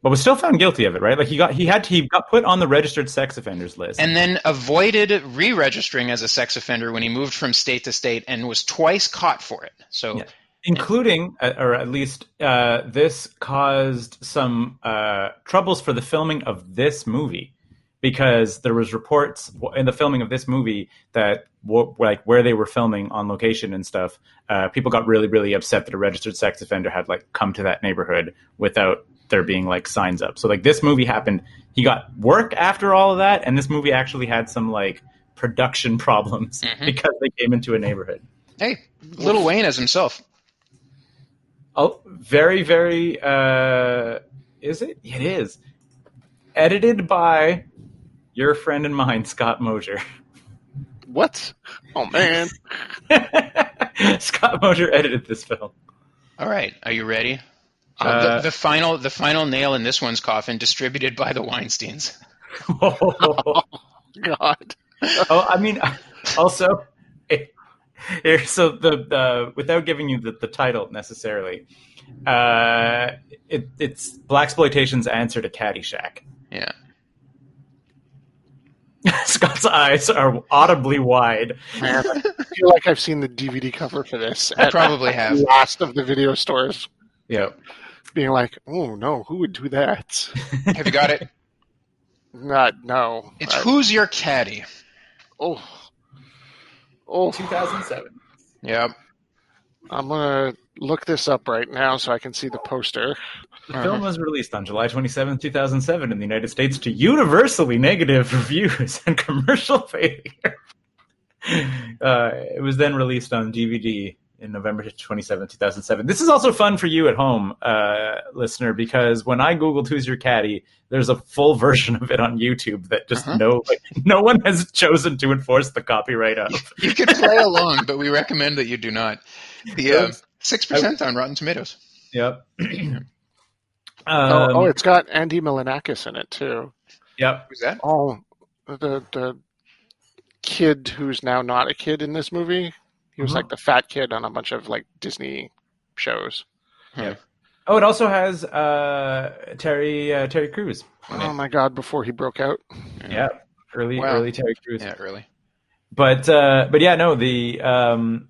but was still found guilty of it, right? Like he got he had he got put on the registered sex offenders list, and then avoided re-registering as a sex offender when he moved from state to state, and was twice caught for it. So, yeah. Including, or at least uh, this caused some uh, troubles for the filming of this movie. Because there was reports in the filming of this movie that like where they were filming on location and stuff, uh, people got really, really upset that a registered sex offender had like come to that neighborhood without there being like signs up. So like this movie happened. He got work after all of that, and this movie actually had some like production problems mm-hmm. because they came into a neighborhood. Hey, Lil Wayne as himself. Oh, very, very. Uh, is it? It is. Edited by. Your friend and mine, Scott Mosier. What? Oh, man. Scott Mosier edited this film. All right. Are you ready? Uh, uh, the, the final the final nail in this one's coffin, distributed by the Weinsteins. Oh, God. Oh, I mean, also, it, Here, so the, the without giving you the, the title necessarily, uh, it, it's Blaxploitation's answer to Caddyshack. Yeah. Scott's eyes are audibly wide. Man, I feel like I've seen the D V D cover for this. I probably have. Last of the video stores. Yeah. Being like, oh no, who would do that? Have you got it? Not no. It's I, Who's Your Caddy? Oh. Oh. two thousand seven. Yep. I'm going to look this up right now so I can see the poster. The uh-huh. film was released on July twenty-seventh, two thousand seven in the United States to universally negative reviews and commercial failure. Uh, it was then released on D V D in November twenty-seventh, two thousand seven. This is also fun for you at home, uh, listener, because when I Googled Who's Your Caddy, there's a full version of it on YouTube that just uh-huh. no like, no one has chosen to enforce the copyright of. You, you can play along, but we recommend that you do not. The uh, six percent I, on Rotten Tomatoes. Yep. um, oh, oh, it's got Andy Milonakis in it, too. Yep. Who's that? Oh, the, the kid who's now not a kid in this movie. He was mm-hmm. like the fat kid on a bunch of like Disney shows. Yeah. Oh, it also has uh, Terry uh, Terry Crews. Oh it. my God! Before he broke out. Yeah. yeah. Early wow. early Terry Crews. Yeah, early. But uh, but yeah, no. The um,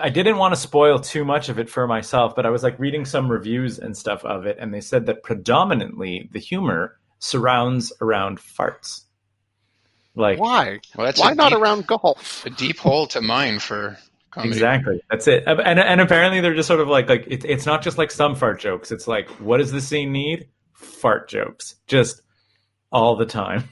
I didn't want to spoil too much of it for myself, but I was like reading some reviews and stuff of it, and they said that predominantly the humor surrounds around farts. Like why? Well, that's why not deep, around golf? A deep hole to mine for. Comedy. Exactly. That's it. And and apparently they're just sort of like like it, it's not just like some fart jokes. It's like, what does this scene need? Fart jokes, just all the time.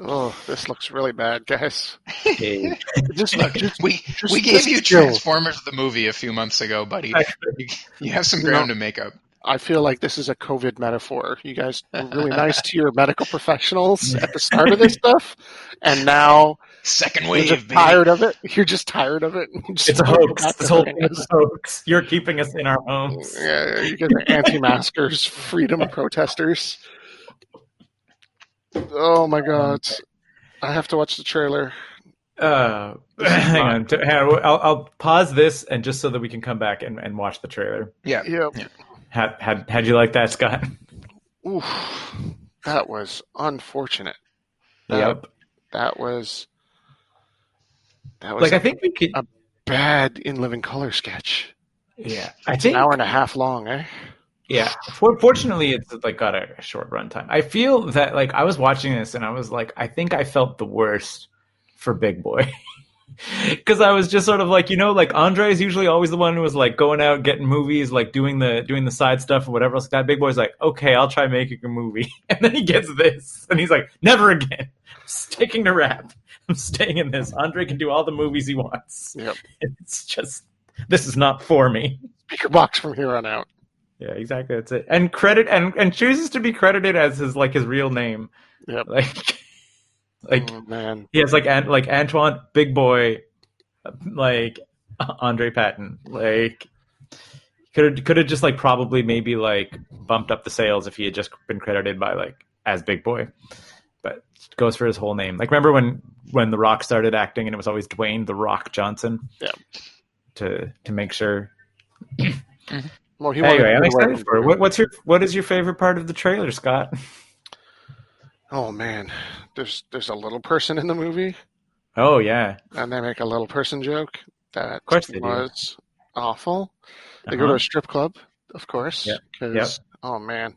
Oh, this looks really bad, guys. Hey. just, Look, just, we just, we gave you skill. Transformers the movie a few months ago, buddy. You, you have some ground no. to make up. I feel like this is a COVID metaphor. You guys were really nice to your medical professionals at the start of this stuff, and now second wave, you're just tired of it. You're just tired of it. It's a hoax. This whole thing is a hoax. You're keeping us in our homes. Yeah, you guys are anti-maskers, freedom protesters. Oh my God, I have to watch the trailer. Uh, hang on. Hang on. I'll, I'll pause this and just so that we can come back and, and watch the trailer. Yeah. Yep. Yeah. How'd how, how'd you like that, Scott? Oof, that was unfortunate. That, yep, that was that was like a, I think we could a bad In Living Color sketch. Yeah, I it's think an hour and a half long, eh? Yeah. For, fortunately, it's like got a, a short run time. I feel that like I was watching this and I was like, I think I felt the worst for Big Boy. Because I was just sort of like, you know, like Andre is usually always the one who was like going out, getting movies, like doing the doing the side stuff or whatever else. That Big Boy's like, okay, I'll try making a movie. And then he gets this. And he's like, never again. I'm sticking to rap. I'm staying in this. Andre can do all the movies he wants. Yep. It's just, this is not for me. Speaker box from here on out. Yeah, exactly. That's it. And credit and, and chooses to be credited as his like his real name. Yep. Like Like oh, man, he has like an, like Antoine, Big Boy, like Andre Patton. Like could could have just like probably maybe like bumped up the sales if he had just been credited by like as Big Boy, but it goes for his whole name. Like remember when when The Rock started acting and it was always Dwayne The Rock Johnson. Yeah. To to make sure. Well, he anyway, I'm excited for it. What, what's your what is your favorite part of the trailer, Scott? Oh man, there's there's a little person in the movie. Oh yeah, and they make a little person joke that was awful. They uh-huh. go to a strip club, of course. Yep. Yep. Oh man.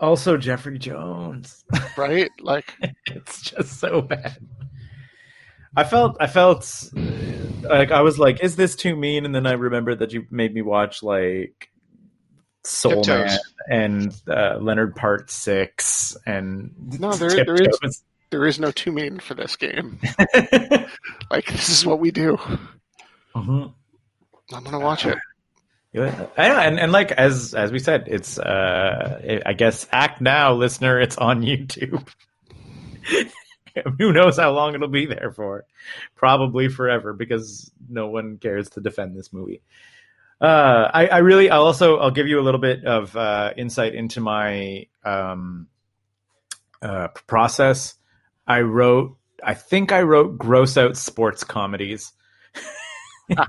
Also Jeffrey Jones, right? Like it's just so bad. I felt I felt like I was like, is this too mean? And then I remembered that you made me watch like Soul Man and uh, Leonard Part Six and no, there there is there is no too mean for this game. Like this is what we do. Mm-hmm. I'm gonna watch it. Yeah, and and like as as we said, it's uh, I guess act now, listener. It's on YouTube. Who knows how long it'll be there for? Probably forever because no one cares to defend this movie. Uh, I, I really, I'll also, I'll give you a little bit of uh, insight into my um, uh, process. I wrote I think I wrote gross out sports comedies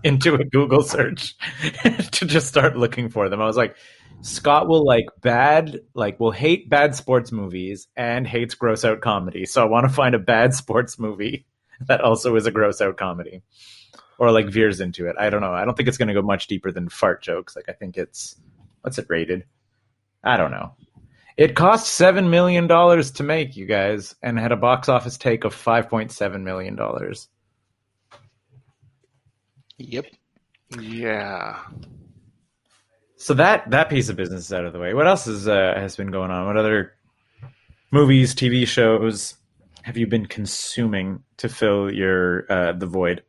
into a Google search to just start looking for them. I was like, Scott will like bad, like will hate bad sports movies and hates gross out comedy. So I want to find a bad sports movie that also is a gross out comedy or like veers into it. I don't know. I don't think it's going to go much deeper than fart jokes. Like I think it's, what's it rated? I don't know. It cost seven million dollars to make, you guys, and had a box office take of five point seven million dollars. Yep. Yeah. So that, that piece of business is out of the way. What else is, uh, has been going on? What other movies, T V shows have you been consuming to fill your uh, the void?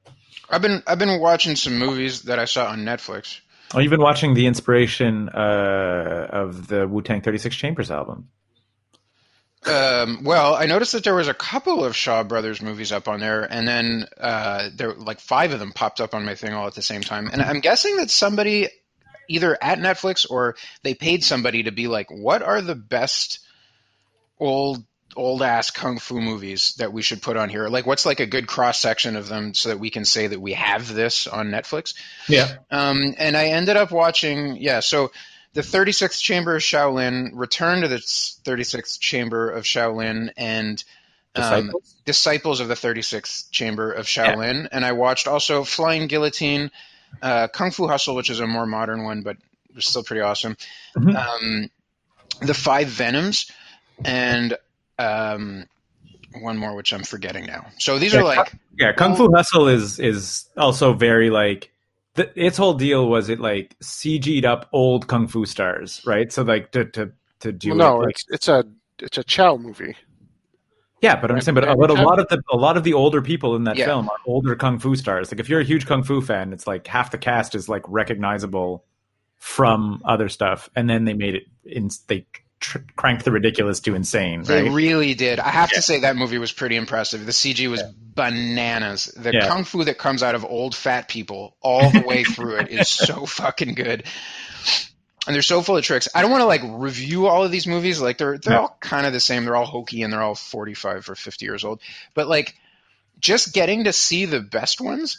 I've been I've been watching some movies that I saw on Netflix. Oh, you've been watching the inspiration uh, of the Wu-Tang thirty-six Chambers album. Um, well, I noticed that there was a couple of Shaw Brothers movies up on there, and then uh, there like five of them popped up on my thing all at the same time. And I'm guessing that somebody either at Netflix or they paid somebody to be like, what are the best old old ass kung fu movies that we should put on here? Like what's like a good cross section of them so that we can say that we have this on Netflix. Yeah. Um, and I ended up watching, yeah. So the thirty-sixth Chamber of Shaolin, Return to the thirty-sixth Chamber of Shaolin, and um, Disciples? Disciples of the thirty-sixth Chamber of Shaolin. Yeah. And I watched also Flying Guillotine, uh, Kung Fu Hustle, which is a more modern one, but was still pretty awesome. Mm-hmm. Um, the Five Venoms, and Um, one more, which I'm forgetting now. So these yeah, are like... Yeah, Kung Fu Hustle is is also very like... Th- its whole deal was it like C G'd up old Kung Fu stars, right? So like to to, to do... Well, no, it, like, it's, it's a it's a Chow movie. Yeah, but I'm saying, but, but a lot of the a lot of the older people in that yeah. film are older Kung Fu stars. Like if you're a huge Kung Fu fan, it's like half the cast is like recognizable from other stuff. And then they made it... in they. Cranked the ridiculous to insane. Right? They really did. I have yeah. to say that movie was pretty impressive. The C G was yeah. bananas. The yeah. kung fu that comes out of old fat people all the way through it is so fucking good. And they're so full of tricks. I don't want to like review all of these movies. Like they're they're no. all kind of the same. They're all hokey and they're all forty-five or fifty years old. But like just getting to see the best ones,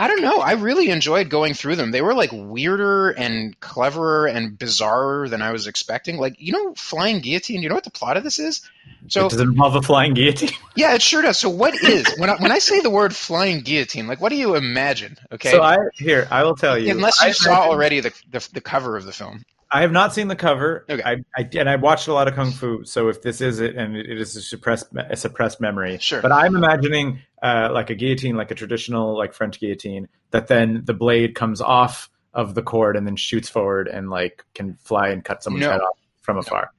I don't know. I really enjoyed going through them. They were like weirder and cleverer and bizarrer than I was expecting. Like, you know, Flying Guillotine, you know what the plot of this is? So does it involve a flying guillotine? Yeah, it sure does. So what is, when I, when I say the word flying guillotine, like what do you imagine? Okay. So I, here, I will tell you. Unless you I saw imagine, already the, the the cover of the film. I have not seen the cover. Okay. I, I, and I watched a lot of Kung Fu. So if this is it, and it is a suppressed, a suppressed memory. Sure. But I'm imagining... Uh, like a guillotine, like a traditional like French guillotine, that then the blade comes off of the cord and then shoots forward and like can fly and cut someone's no. head off from no. afar.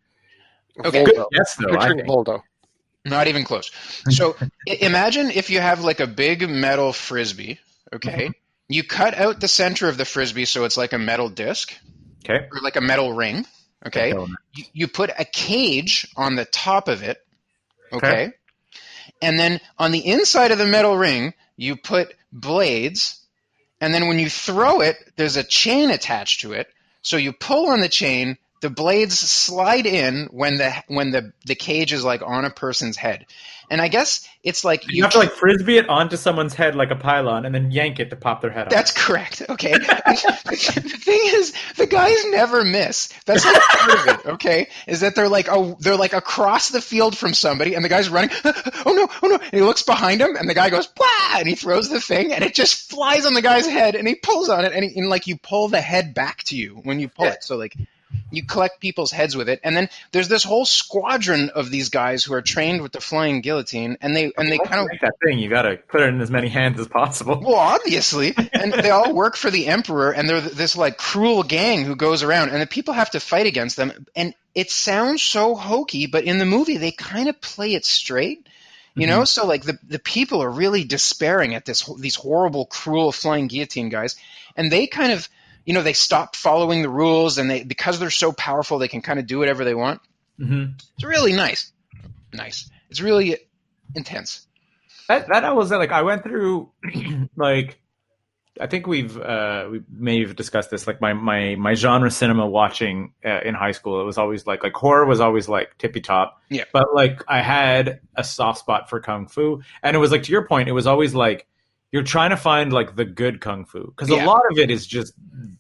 Okay. Good guess, though, I think. Not even close. So imagine if you have like a big metal frisbee, okay? Mm-hmm. You cut out the center of the frisbee so it's like a metal disc, okay, or like a metal ring, okay? You, you put a cage on the top of it, okay? okay. And then on the inside of the metal ring, you put blades, and then when you throw it, there's a chain attached to it. So you pull on the chain, the blades slide in when the when the, the cage is like on a person's head. And I guess it's like you, you have to like frisbee it onto someone's head like a pylon and then yank it to pop their head off. That's correct. Okay. The thing is, the guys never miss. That's like part of it, okay? Is that they're like oh they're like across the field from somebody and the guy's running, oh no, oh no, and he looks behind him and the guy goes, blah, and he throws the thing and it just flies on the guy's head and he pulls on it and, he, and like you pull the head back to you when you pull yeah. it. So like you collect people's heads with it, and then there's this whole squadron of these guys who are trained with the flying guillotine, and they and they kind of like that thing. You got to put it in as many hands as possible. Well, obviously, and they all work for the emperor, and they're this like cruel gang who goes around, and the people have to fight against them. And it sounds so hokey, but in the movie, they kind of play it straight. You know, mm-hmm. so like the, the people are really despairing at this these horrible, cruel flying guillotine guys, and they kind of. You know, they stop following the rules, and they because they're so powerful, they can kind of do whatever they want. Mm-hmm. It's really nice, nice. It's really intense. That that I was like, I went through like I think we've uh, we may have discussed this. Like my my my genre cinema watching uh, in high school, it was always like like horror was always like tippy top. Yeah. But like I had a soft spot for kung fu, and it was like to your point, it was always like you're trying to find like the good kung fu because yeah. a lot of it is just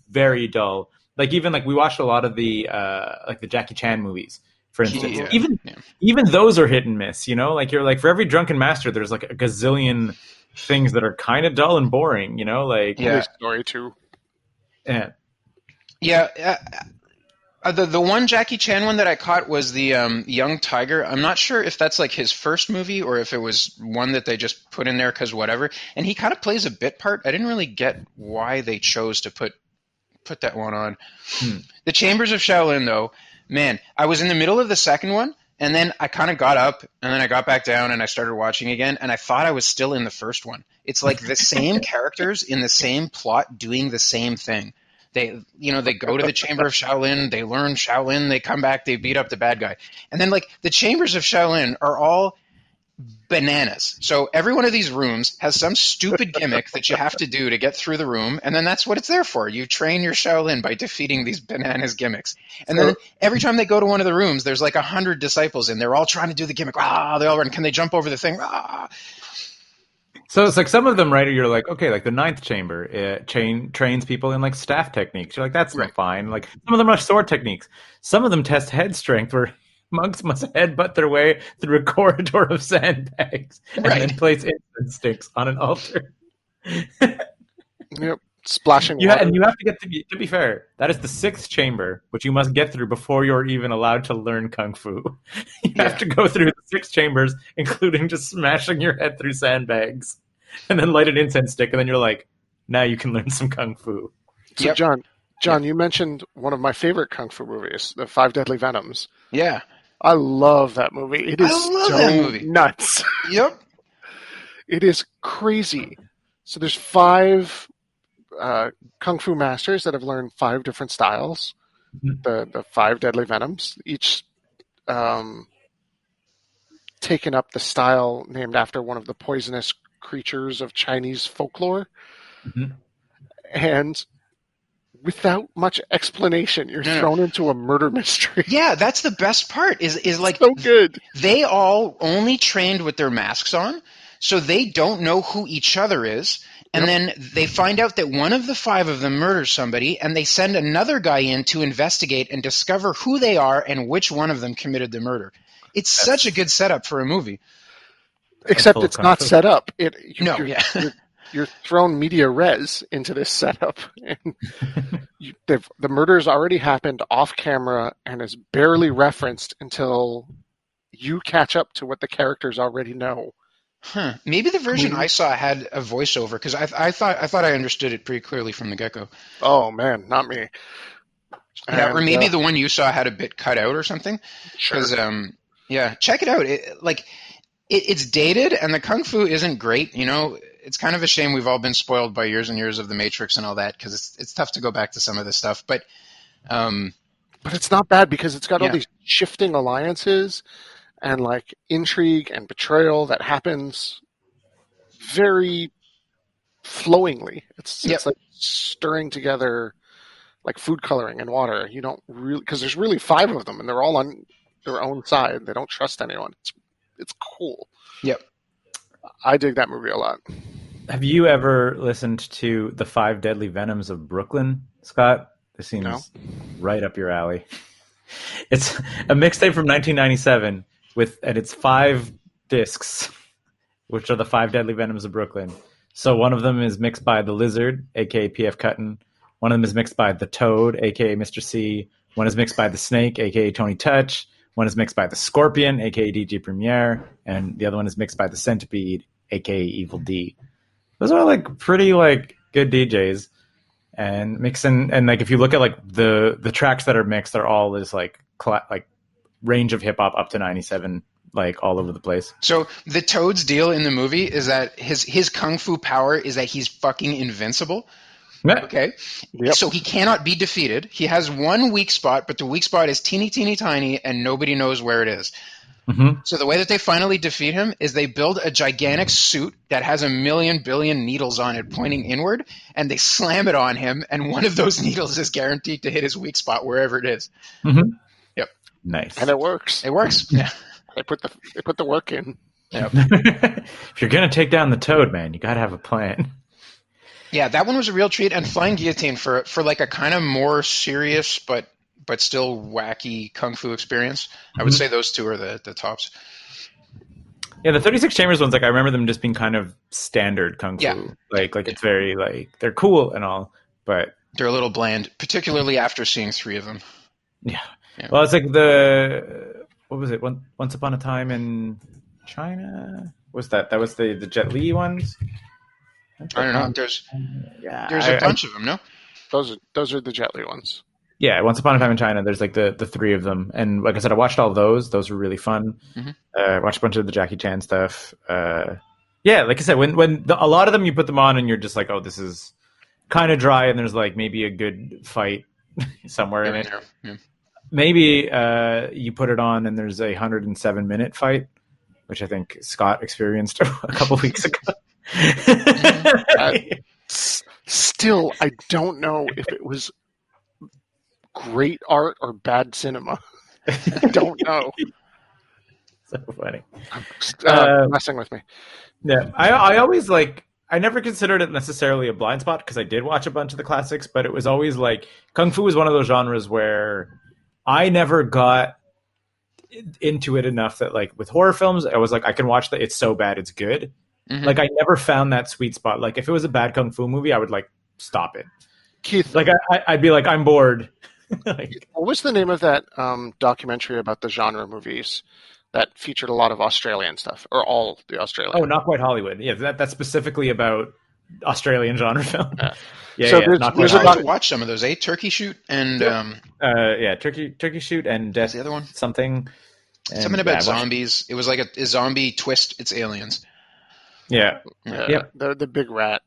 very dull. Like even like we watched a lot of the uh, like the Jackie Chan movies. For instance, yeah. even yeah. even those are hit and miss, you know, like you're like for every drunken master, there's like a gazillion things that are kind of dull and boring, you know, like yeah. story too. Yeah. Yeah. Uh, the, the one Jackie Chan one that I caught was the um, Young Tiger. I'm not sure if that's like his first movie or if it was one that they just put in there because whatever. And he kind of plays a bit part. I didn't really get why they chose to put put that one on. Hmm. The Chambers of Shaolin, though. Man, I was in the middle of the second one, and then I kind of got up, and then I got back down, and I started watching again, and I thought I was still in the first one. It's like the same characters in the same plot doing the same thing. They, you know, they go to the Chamber of Shaolin, they learn Shaolin, they come back, they beat up the bad guy. And then, like, the Chambers of Shaolin are all bananas. So every one of these rooms has some stupid gimmick that you have to do to get through the room, and then that's what it's there for. You train your Shaolin by defeating these bananas gimmicks. And then every time they go to one of the rooms, there's like a hundred disciples, and they're all trying to do the gimmick. Ah, they all run. Can they jump over the thing? Ah. So it's like some of them, right? You're like, okay, like the ninth chamber it chain, trains people in like staff techniques. You're like, that's right. fine. Like some of them are sword techniques. Some of them test head strength where monks must headbutt their way through a corridor of sandbags and right. then place incense sticks on an altar. Yep, splashing you water. Ha- and you have to get to be, to be fair, that is the sixth chamber, which you must get through before you're even allowed to learn kung fu. You yeah. have to go through the six chambers, including just smashing your head through sandbags and then light an incense stick, and then you're like, now you can learn some kung fu. So, yep. John, John, yep. you mentioned one of my favorite kung fu movies, The Five Deadly Venoms. Yeah. I love that movie. It is so nuts. Yep. It is crazy. So there's five uh, kung fu masters that have learned five different styles. Mm-hmm. The the five deadly venoms, each um, taken up the style named after one of the poisonous creatures of Chinese folklore. Mm-hmm. And without much explanation, you're yeah. thrown into a murder mystery. Yeah, that's the best part. Is is like so good. They all only trained with their masks on, so they don't know who each other is. And yep. then they find out that one of the five of them murders somebody, and they send another guy in to investigate and discover who they are and which one of them committed the murder. It's that's, such a good setup for a movie. Except it's conflict. not set up. It you, no, you're, yeah. You're, You're thrown media res into this setup. And you, the murder's already happened off camera and is barely referenced until you catch up to what the characters already know. Huh. Maybe the version I, mean, I saw had a voiceover because I, I thought I thought I understood it pretty clearly from the get-go. Oh, man, not me. Yeah, and, or maybe uh, the one you saw had a bit cut out or something. Sure. Um, yeah, check it out. It, like, it, it's dated and the kung fu isn't great, you know. It's kind of a shame we've all been spoiled by years and years of The Matrix and all that because it's it's tough to go back to some of this stuff. But um, but it's not bad because it's got yeah. all these shifting alliances and like intrigue and betrayal that happens very flowingly. It's yep. it's like stirring together like food coloring and water. You don't really because there's really five of them and they're all on their own side. They don't trust anyone. It's it's cool. Yep. I dig that movie a lot. Have you ever listened to The Five Deadly Venoms of Brooklyn, Scott? This seems no. right up your alley. It's a mixtape from nineteen ninety-seven with, and it's five discs, which are The Five Deadly Venoms of Brooklyn. So one of them is mixed by The Lizard, a k a. P F. Cutton. One of them is mixed by The Toad, a k a. Mister C. One is mixed by The Snake, a k a. Tony Touch. One is mixed by The Scorpion, a k a. D J Premier, and the other one is mixed by The Centipede, a k a. Evil D. Those are like pretty like good D Js, and mixing and like if you look at like the the tracks that are mixed, they're all this like cl- like range of hip hop up to ninety-seven, like all over the place. So the Toad's deal in the movie is that his his kung fu power is that he's fucking invincible. Okay, yep. So he cannot be defeated. He has one weak spot, but the weak spot is teeny, teeny, tiny, and nobody knows where it is. Mm-hmm. So the way that they finally defeat him is they build a gigantic suit that has a million billion needles on it pointing inward, and they slam it on him, and one of those needles is guaranteed to hit his weak spot wherever it is. Mm-hmm. Yep. Nice. And it works. It works. Yeah. They put the they put the work in. Yep. If you're going to take down the Toad, man, you got to have a plan. Yeah, that one was a real treat, and Flying Guillotine for for like a kind of more serious but but still wacky kung fu experience. Mm-hmm. I would say those two are the, the tops. Yeah, the thirty-six Chambers ones, like I remember them just being kind of standard kung yeah. fu. Like like it's very like they're cool and all, but they're a little bland, particularly after seeing three of them. Yeah. yeah. Well, it's like the what was it? One, Once Upon a Time in China. What was that? That was the, the Jet Li ones. I don't know. There's yeah, there's a I, bunch I, of them, no? Those are, those are the Jet Li ones. Yeah, Once Upon a Time in China, there's like the, the three of them. And like I said, I watched all those. Those were really fun. Mm-hmm. Uh, I watched a bunch of the Jackie Chan stuff. Uh, yeah, like I said, when, when the, a lot of them, you put them on and you're just like, oh, this is kind of dry and there's like maybe a good fight somewhere yeah, in it. Yeah. Maybe uh, you put it on and there's a one hundred seven minute fight, which I think Scott experienced a couple weeks ago. uh, still, I don't know if it was great art or bad cinema. I don't know. So funny. Uh, uh, messing with me. Yeah, I, I always like. I never considered it necessarily a blind spot because I did watch a bunch of the classics, but it was always like kung fu was one of those genres where I never got into it enough that like with horror films, I was like, I can watch that. It's so bad, it's good. Mm-hmm. Like, I never found that sweet spot. Like, if it was a bad kung fu movie, I would, like, stop it. Keith. Like, I, I'd be like, I'm bored. Like, what was the name of that um, documentary about the genre movies that featured a lot of Australian stuff? Or all the Australian. Oh, Not Quite Hollywood. Yeah, that, that's specifically about Australian genre film. Yeah, yeah. So yeah, there's, not there's a lot to watch some of those, eh? Turkey Shoot and... Yeah, um, uh, yeah Turkey Turkey Shoot and... Uh, the other one? Something. And, something about yeah, zombies. It was like a, a zombie twist. It's aliens. Yeah, uh, yep. the the big rat.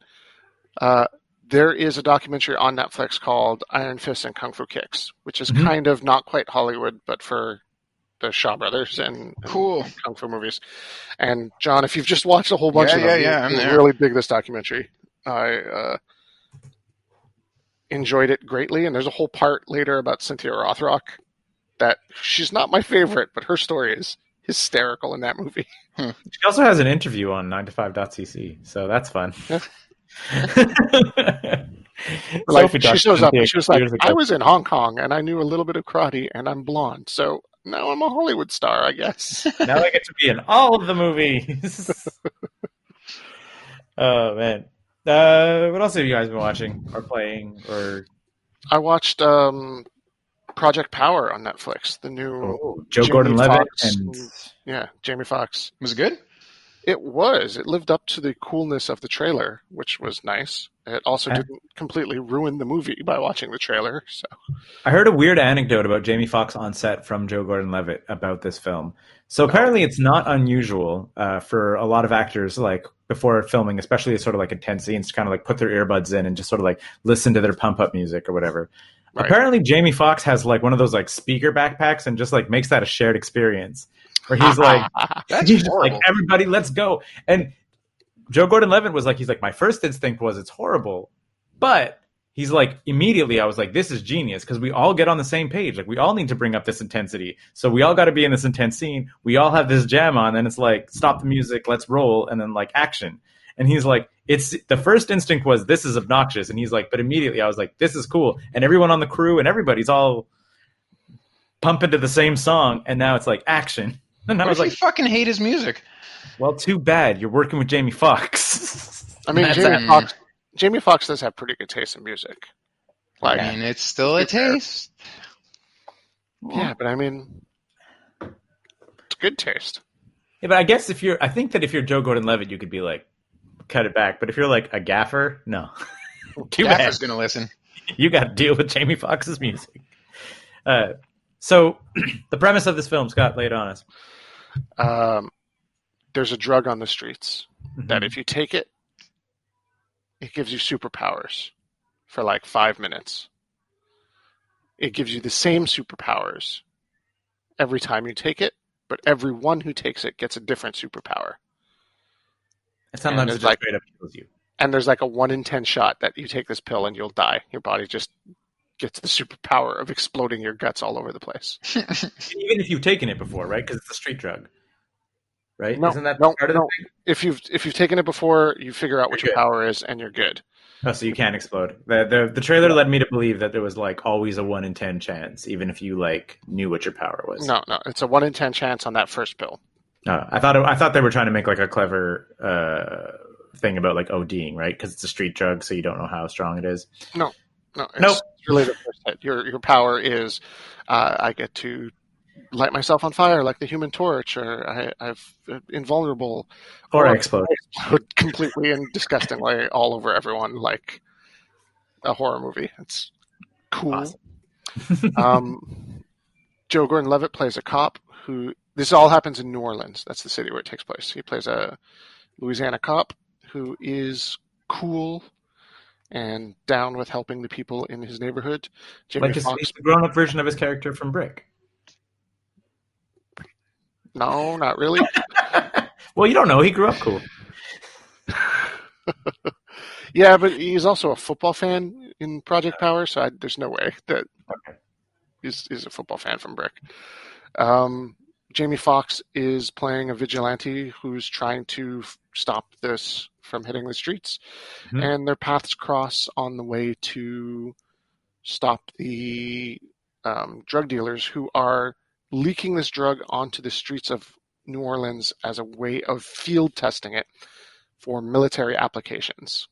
Uh, there is a documentary on Netflix called Iron Fist and Kung Fu Kicks, which is mm-hmm. kind of Not Quite Hollywood, but for the Shaw Brothers and, cool. and kung fu movies. And John, if you've just watched a whole bunch yeah, of them, yeah, yeah, you really dig this documentary. I uh, enjoyed it greatly, and there's a whole part later about Cynthia Rothrock that she's not my favorite, but her story is hysterical in that movie. Hmm. She also has an interview on nine to five dot c c, so that's fun. Like, she shows up and she was like, I was in Hong Kong and I knew a little bit of karate and I'm blonde, so now I'm a Hollywood star, I guess. Now I get to be in all of the movies. Oh, man. Uh, what else have you guys been watching or playing? Or I watched... Um... Project Power on Netflix, the new oh, Joe Gordon-Levitt and yeah, Jamie Foxx. Was it good? It was. It lived up to the coolness of the trailer, which was nice. It also yeah. didn't completely ruin the movie by watching the trailer. So, I heard a weird anecdote about Jamie Foxx on set from Joe Gordon-Levitt about this film. So apparently, it's not unusual uh, for a lot of actors, like before filming, especially sort of like intense scenes, to kind of like put their earbuds in and just sort of like listen to their pump-up music or whatever. Right. Apparently, Jamie Foxx has like one of those like speaker backpacks and just like makes that a shared experience where he's like, he's like, everybody, let's go. And Joe Gordon-Levitt was like, he's like, my first instinct was it's horrible, but he's like, immediately I was like, this is genius because we all get on the same page. Like we all need to bring up this intensity. So we all got to be in this intense scene. We all have this jam on and it's like, stop the music, let's roll. And then like action. And he's like, it's the first instinct was this is obnoxious. And he's like, but immediately I was like, this is cool. And everyone on the crew and everybody's all pumping to the same song. And now it's like action. And I was like, fucking hate his music. Well, too bad. You're working with Jamie Foxx. I mean, Jamie Foxx, Jamie Foxx does have pretty good taste in music. Like, I mean, it's still a taste. Yeah, but I mean, it's good taste. Yeah, but I guess if you're, I think that if you're Joe Gordon-Levitt, you could be like, cut it back. But if you're like a gaffer, no. Too bad. Gaffer's going to listen. You got to deal with Jamie Foxx's music. Uh, so the premise of this film, Scott, laid on us. Um, there's a drug on the streets mm-hmm. that if you take it, it gives you superpowers for like five minutes. It gives you the same superpowers every time you take it, but everyone who takes it gets a different superpower. And sometimes it just like, straight up kills you. And there's like a one in ten shot that you take this pill and you'll die. Your body just gets the superpower of exploding your guts all over the place. Even if you've taken it before, right? Because it's a street drug, right? No, Isn't that no, part of no. the thing? If you've if you've taken it before, you figure out what you're your good. power is, and you're good. Oh, so you can't explode. The, the the trailer led me to believe that there was like always a one in ten chance, even if you like knew what your power was. No, no, it's a one in ten chance on that first pill. No, I thought it, I thought they were trying to make like a clever uh, thing about like ODing, right? Because it's a street drug, so you don't know how strong it is. No, no, it's nope. really the first hit. Your your power is uh, I get to light myself on fire like the Human Torch, or I, I've uh, invulnerable, or, or I explode. explode completely and disgustingly all over everyone like a horror movie. It's cool. Awesome. um, Joe Gordon-Levitt plays a cop who. This all happens in New Orleans. That's the city where it takes place. He plays a Louisiana cop who is cool and down with helping the people in his neighborhood. Jamie like Foxx, it's the grown-up version of his character from Brick. No, not really. Well, you don't know. He grew up cool. Yeah, but he's also a football fan in Project Power, so I, there's no way that okay. he's, he's a football fan from Brick. Um. Jamie Foxx is playing a vigilante who's trying to f- stop this from hitting the streets, mm-hmm. and their paths cross on the way to stop the um, drug dealers who are leaking this drug onto the streets of New Orleans as a way of field testing it for military applications.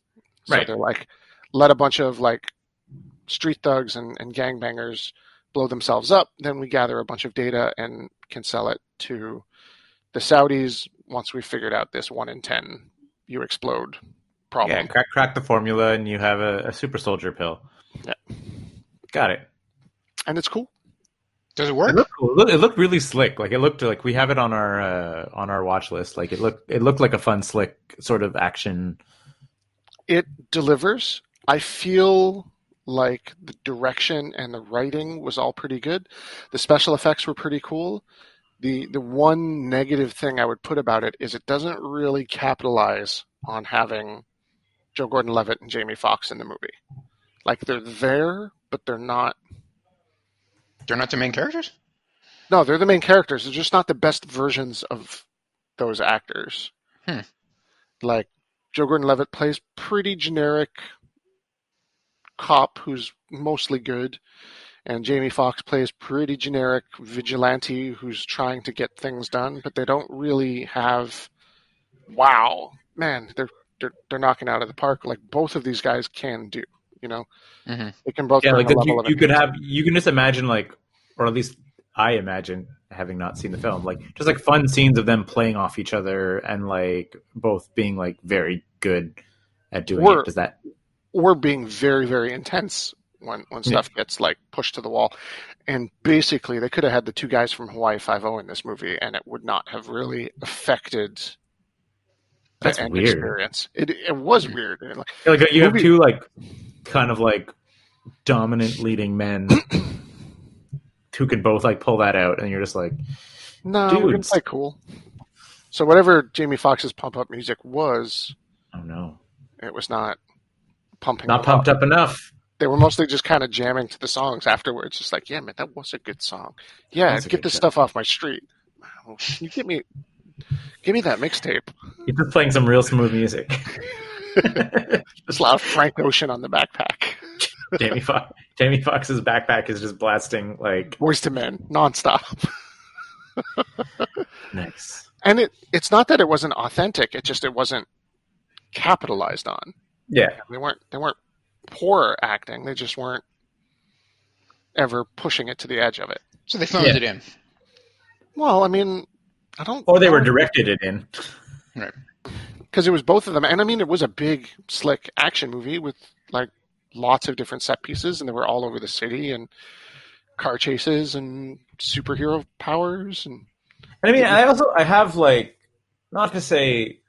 So right. they're like, let a bunch of like street thugs and, and gangbangers blow themselves up, then we gather a bunch of data and can sell it to the Saudis once we figured out this one in ten you explode problem. Yeah, crack, crack the formula and you have a, a super soldier pill. Yeah. Got it. And it's cool. Does it work? It looked, cool. it looked, it looked really slick. Like it looked like we have it on our uh, on our watch list. Like it looked it looked like a fun, slick sort of action. It delivers. I feel like the direction and the writing was all pretty good. The special effects were pretty cool. The the one negative thing I would put about it is it doesn't really capitalize on having Joe Gordon-Levitt and Jamie Foxx in the movie. Like they're there, but they're not. They're not the main characters? No, they're the main characters. They're just not the best versions of those actors. Hmm. Like Joe Gordon-Levitt plays pretty generic cop who's mostly good, and Jamie Foxx plays pretty generic vigilante who's trying to get things done, but they don't really have wow man they're they're, they're knocking out of the park like both of these guys can do, you know. Mm-hmm. They can both yeah, like the, level you, you could have you can just imagine like, or at least I imagine, having not seen the film, like just like fun scenes of them playing off each other and like both being like very good at doing We're, it does that Or being very, very intense when, when stuff yeah. gets like pushed to the wall. And basically they could have had the two guys from Hawaii Five-O in this movie and it would not have really affected That's the end weird. experience. It it was weird. Like, like you movie... have two like kind of like dominant leading men who can both like pull that out, and you're just like, no, dudes. We're gonna play cool. So whatever Jamie Foxx's pump up music was, oh no. It was not pumping not pumped up. up enough. They were mostly just kind of jamming to the songs afterwards. Just like, yeah, man, that was a good song. Yeah, get this stuff off my street. Wow, you give me, give me that mixtape. You're just playing some real smooth music. Just a lot of Frank Ocean on the backpack. Jamie Fox, Jamie Foxx's backpack is just blasting like Boyz to Men nonstop. Nice. And it it's not that it wasn't authentic. It just it wasn't capitalized on. Yeah, they weren't. They weren't poor acting. They just weren't ever pushing it to the edge of it. So they phoned yeah. it in. Well, I mean, I don't. Or they know. were directed it in, right? Because it was both of them, and I mean, it was a big, slick action movie with like lots of different set pieces, and they were all over the city, and car chases, and superhero powers, and. And I mean, I also I have like, not to say,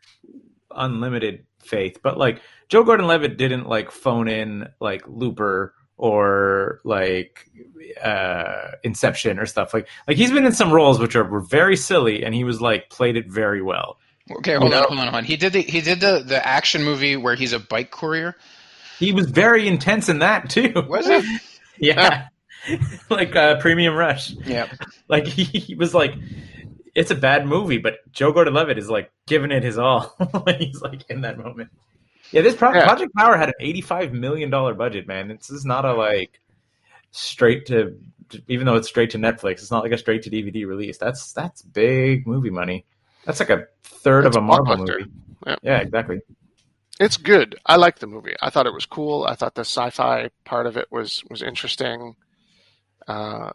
unlimited faith, but like. Joe Gordon-Levitt didn't like phone in like Looper or like uh, Inception or stuff like like he's been in some roles which are were very silly, and he was like played it very well. Okay, hold you on, know? hold on, hold on. He did the he did the, the action movie where he's a bike courier. He was very intense in that too. Was he? Yeah, like uh, Premium Rush. Yeah, like he, he was like. It's a bad movie, but Joe Gordon-Levitt is like giving it his all when he's like in that moment. Yeah, this pro- yeah. Project Power had an eighty-five million dollars budget, man. This is not a like straight to, even though it's straight to Netflix, it's not like a straight to D V D release. That's that's big movie money. That's like a third that's of a Marvel movie. Yeah. yeah, exactly. It's good. I liked the movie. I thought it was cool. I thought the sci-fi part of it was was interesting. Uh.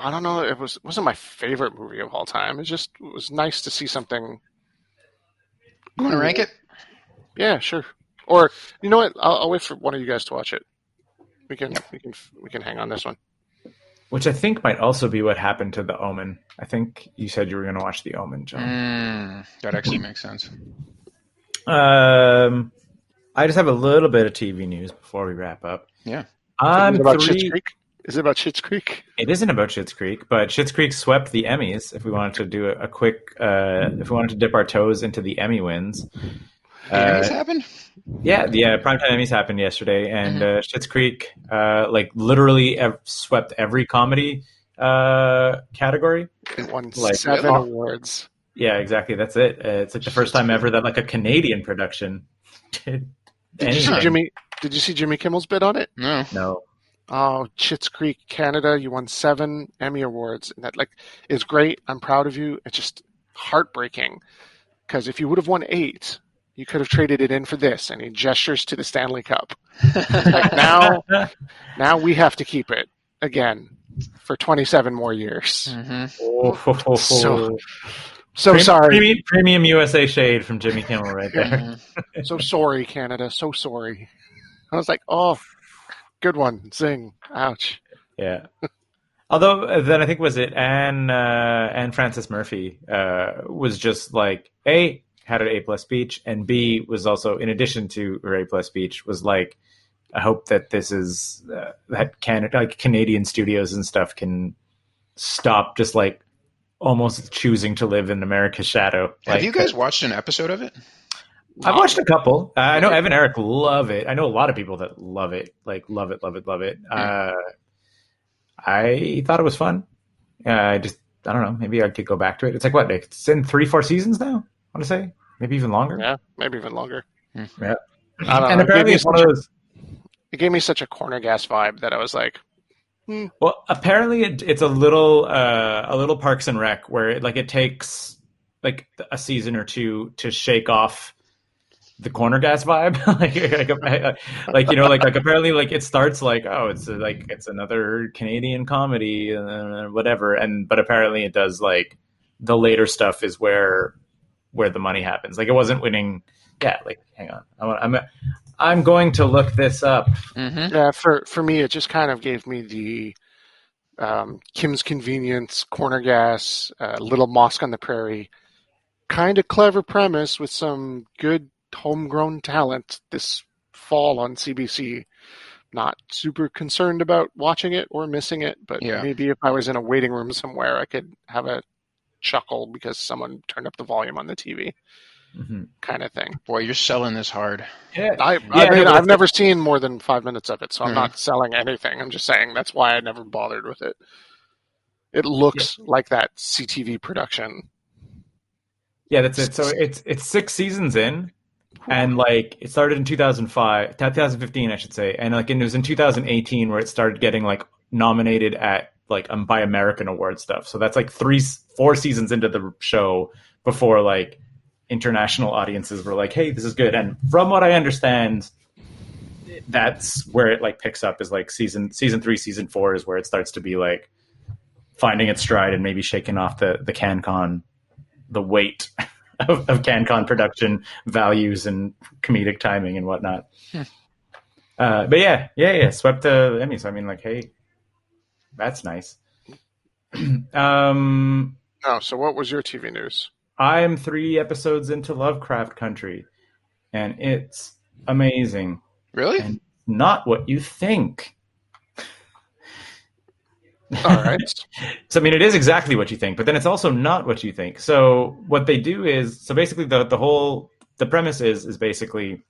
I don't know. It was it wasn't my favorite movie of all time. It just it was nice to see something. You want to rank it? Yeah, sure. Or you know what? I'll, I'll wait for one of you guys to watch it. We can yeah. we can we can hang on this one. Which I think might also be what happened to The Omen. I think you said you were going to watch The Omen, John. Mm, that actually makes sense. Um, I just have a little bit of T V news before we wrap up. Yeah. I'm about three. Is it about Schitt's Creek? It isn't about Schitt's Creek, but Schitt's Creek swept the Emmys. If we wanted to do a, a quick, uh, if we wanted to dip our toes into the Emmy wins, the uh, Emmys happened. Yeah, the uh, primetime Emmys happened yesterday, and uh, Schitt's Creek, uh, like literally ev- swept every comedy uh, category. It won like, seven oh, awards. Yeah, exactly. That's it. Uh, it's like the first time ever that like a Canadian production did. Did you see Jimmy? Did you see Jimmy Kimmel's bid on it? No. No. Oh, Schitt's Creek, Canada! You won seven Emmy awards, and that like is great. I'm proud of you. It's just heartbreaking because if you would have won eight, you could have traded it in for this. And he gestures to the Stanley Cup. like now, now we have to keep it again for twenty-seven more years. Mm-hmm. Oh, oh, oh, so, so premium, sorry. Premium, premium U S A shade from Jimmy Kimmel right there. So sorry, Canada. So sorry. I was like, oh. Good one, zing! Ouch. Yeah. Although then I think was it Anne uh, Anne Frances Murphy uh, was just like A had an A plus speech and B was also in addition to her A plus speech was like I hope that this is uh, that Canada like Canadian studios and stuff can stop just like almost choosing to live in America's shadow. Like, have you guys watched an episode of it? I've watched a couple. Uh, I know Evan and Eric love it. I know a lot of people that love it, like love it, love it, love it. Uh, I thought it was fun. Uh, I just, I don't know. Maybe I could go back to it. It's like what? It's in three, four seasons now. I want to say maybe even longer. Yeah, maybe even longer. Yeah. I don't know. And apparently it's one of those. It gave me such a corner gas vibe that I was like. Hmm. Well, apparently it, it's a little, uh, a little Parks and Rec where it, like it takes like a season or two to shake off. The corner gas vibe, like, like, like you know, like like apparently, like it starts like oh, it's a, like it's another Canadian comedy, uh, whatever, and but apparently it does like the later stuff is where where the money happens. Like it wasn't winning, yeah. Like hang on, I'm I'm, I'm going to look this up. Mm-hmm. Yeah, for for me, it just kind of gave me the um, Kim's Convenience, corner gas, uh, Little Mosque on the Prairie, kind of clever premise with some good. Homegrown talent this fall on C B C. Not super concerned about watching it or missing it, but yeah. Maybe if I was in a waiting room somewhere, I could have a chuckle because someone turned up the volume on the T V, mm-hmm. kind of thing. Boy, you're selling this hard. Yeah, I, yeah, I mean, I've never seen more than five minutes of it, so I'm mm-hmm. not selling anything. I'm just saying that's why I never bothered with it. It looks yeah. like that C T V production. Yeah, that's it. So it's it's six seasons in. And like it started in two thousand five, twenty fifteen, I should say, and like it was in two thousand eighteen where it started getting like nominated at like um, by American Award stuff. So that's like three, four seasons into the show before like international audiences were like, "Hey, this is good." And from what I understand, that's where it like picks up is like season season three, season four is where it starts to be like finding its stride and maybe shaking off the the CanCon, the weight. Of, of CanCon production values and comedic timing and whatnot. Yeah. Uh, but yeah, yeah, yeah. Swept the Emmys. So I mean, like, hey, that's nice. um, oh, so what was your T V news? I am three episodes into Lovecraft Country, and it's amazing. Really? And not what you think. All right. So, I mean, it is exactly what you think, but then it's also not what you think. So what they do is, so basically the, the whole, the premise is, is basically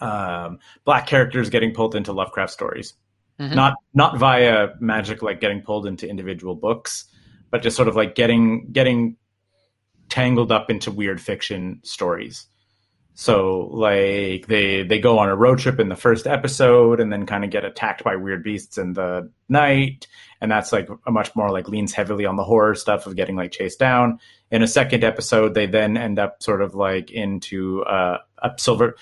um, black characters getting pulled into Lovecraft stories. Mm-hmm. Not, not via magic, like getting pulled into individual books, but just sort of like getting, getting tangled up into weird fiction stories. So like they, they go on a road trip in the first episode and then kind of get attacked by weird beasts in the night. And that's like a much more like leans heavily on the horror stuff of getting like chased down. In a second episode, they then end up sort of like into uh, a silver,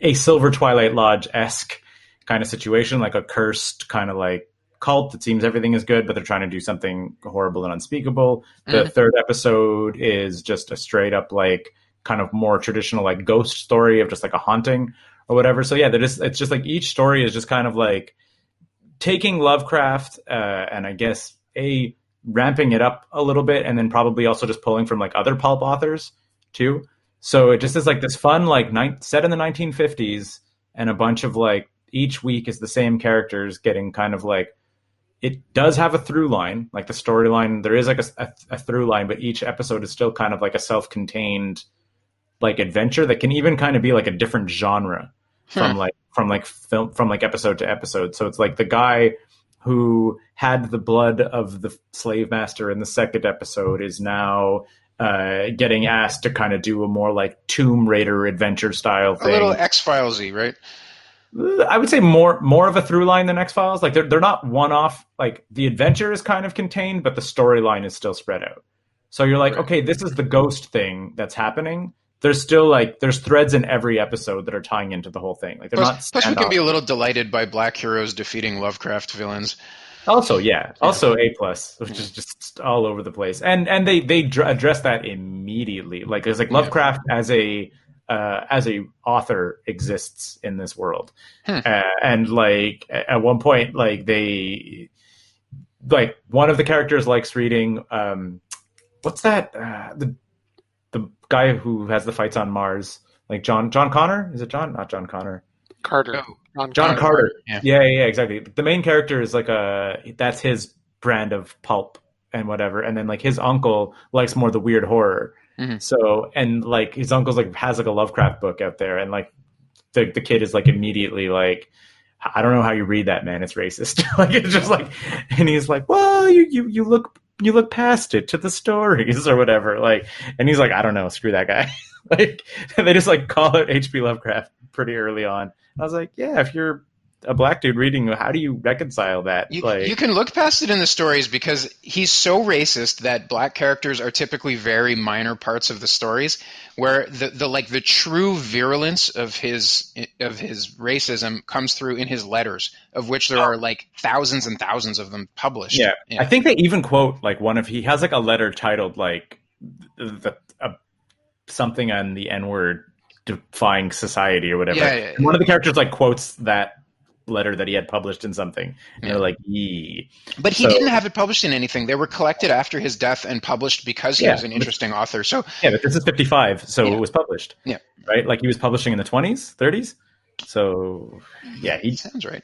a silver Twilight Lodge-esque kind of situation, like a cursed kind of like cult that seems everything is good, but they're trying to do something horrible and unspeakable. The mm-hmm. third episode is just a straight up like, kind of more traditional like ghost story of just like a haunting or whatever. So yeah, they're just, it's just like each story is just kind of like taking Lovecraft uh, and I guess a ramping it up a little bit, and then probably also just pulling from like other pulp authors too. So it just is like this fun like ni- set in the nineteen fifties, and a bunch of like each week is the same characters getting kind of like, it does have a through line, like the storyline, there is like a, a, a through line, but each episode is still kind of like a self-contained like adventure that can even kind of be like a different genre from huh. like from like film from like episode to episode. So it's like the guy who had the blood of the slave master in the second episode is now uh getting asked to kind of do a more like Tomb Raider adventure style thing. A little X-Filesy, right? I would say more more of a through line than X-Files. Like they're they're not one off. Like the adventure is kind of contained, but the storyline is still spread out. So you're like, right. Okay, this is the ghost thing that's happening. There's still like there's threads in every episode that are tying into the whole thing. Like they're plus, not. Plus, we can be a little delighted by black heroes defeating Lovecraft villains. Also, yeah, also yeah. A plus, which is just all over the place, and and they they address that immediately. Like there's like Lovecraft yeah. as a uh, as a author exists in this world, huh. uh, and like at one point, like they like one of the characters likes reading. Um, what's that? Uh, the The guy who has the fights on Mars, like John John Connor? Is it John? Not John Connor. Carter. Oh, John, John Carter. Carter. Yeah. yeah, yeah, exactly. The main character is like a, that's his brand of pulp and whatever. And then like his uncle likes more the weird horror. Mm-hmm. So, and like his uncle's like, has like a Lovecraft book out there. And like the, the kid is like immediately like, I don't know how you read that, man. It's racist. Like it's just like, and he's like, well, you, you, you look, you look past it to the stories or whatever. Like, and he's like, I don't know, screw that guy. Like, they just like call out H P Lovecraft pretty early on. And I was like, yeah, if you're a black dude reading, how do you reconcile that? You, like, you can look past it in the stories because he's so racist that black characters are typically very minor parts of the stories, where the, the like the true virulence of his of his racism comes through in his letters, of which there are like thousands and thousands of them published. Yeah, yeah. I think they even quote like one of he has like a letter titled like the, uh, something on the N-word defying society or whatever. Yeah, yeah, yeah. One of the characters like quotes that letter that he had published in something, and yeah. they're like, yee. But he so, didn't have it published in anything. They were collected after his death and published because he yeah, was an interesting but, author. So yeah, but this is fifty-five, so yeah. it was published. Yeah. Right? Like he was publishing in the twenties, thirties. So yeah, he sounds right.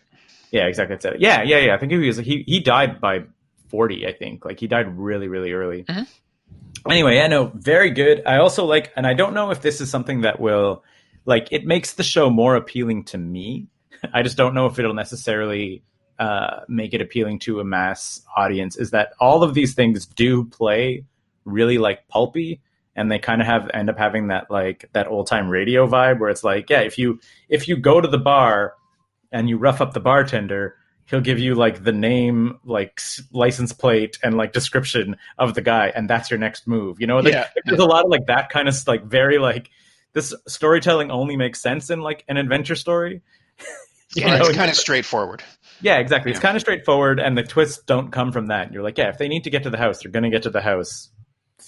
Yeah, exactly. That's it. Yeah, yeah, yeah. I think he was he he died by forty, I think. Like he died really, really early. Mm-hmm. Anyway, yeah, no, very good. I also like, and I don't know if this is something that will like it makes the show more appealing to me. I just don't know if it'll necessarily uh, make it appealing to a mass audience, is that all of these things do play really like pulpy, and they kind of have end up having that like that old time radio vibe where it's like, yeah, if you if you go to the bar and you rough up the bartender, he'll give you like the name, like license plate and like description of the guy, and that's your next move. You know, like, yeah. there's a lot of like that kind of like very like this storytelling only makes sense in like an adventure story. Yeah, know, it's kind of straightforward. Yeah, exactly. Yeah. It's kind of straightforward, and the twists don't come from that. You're like, yeah, if they need to get to the house, they're going to get to the house.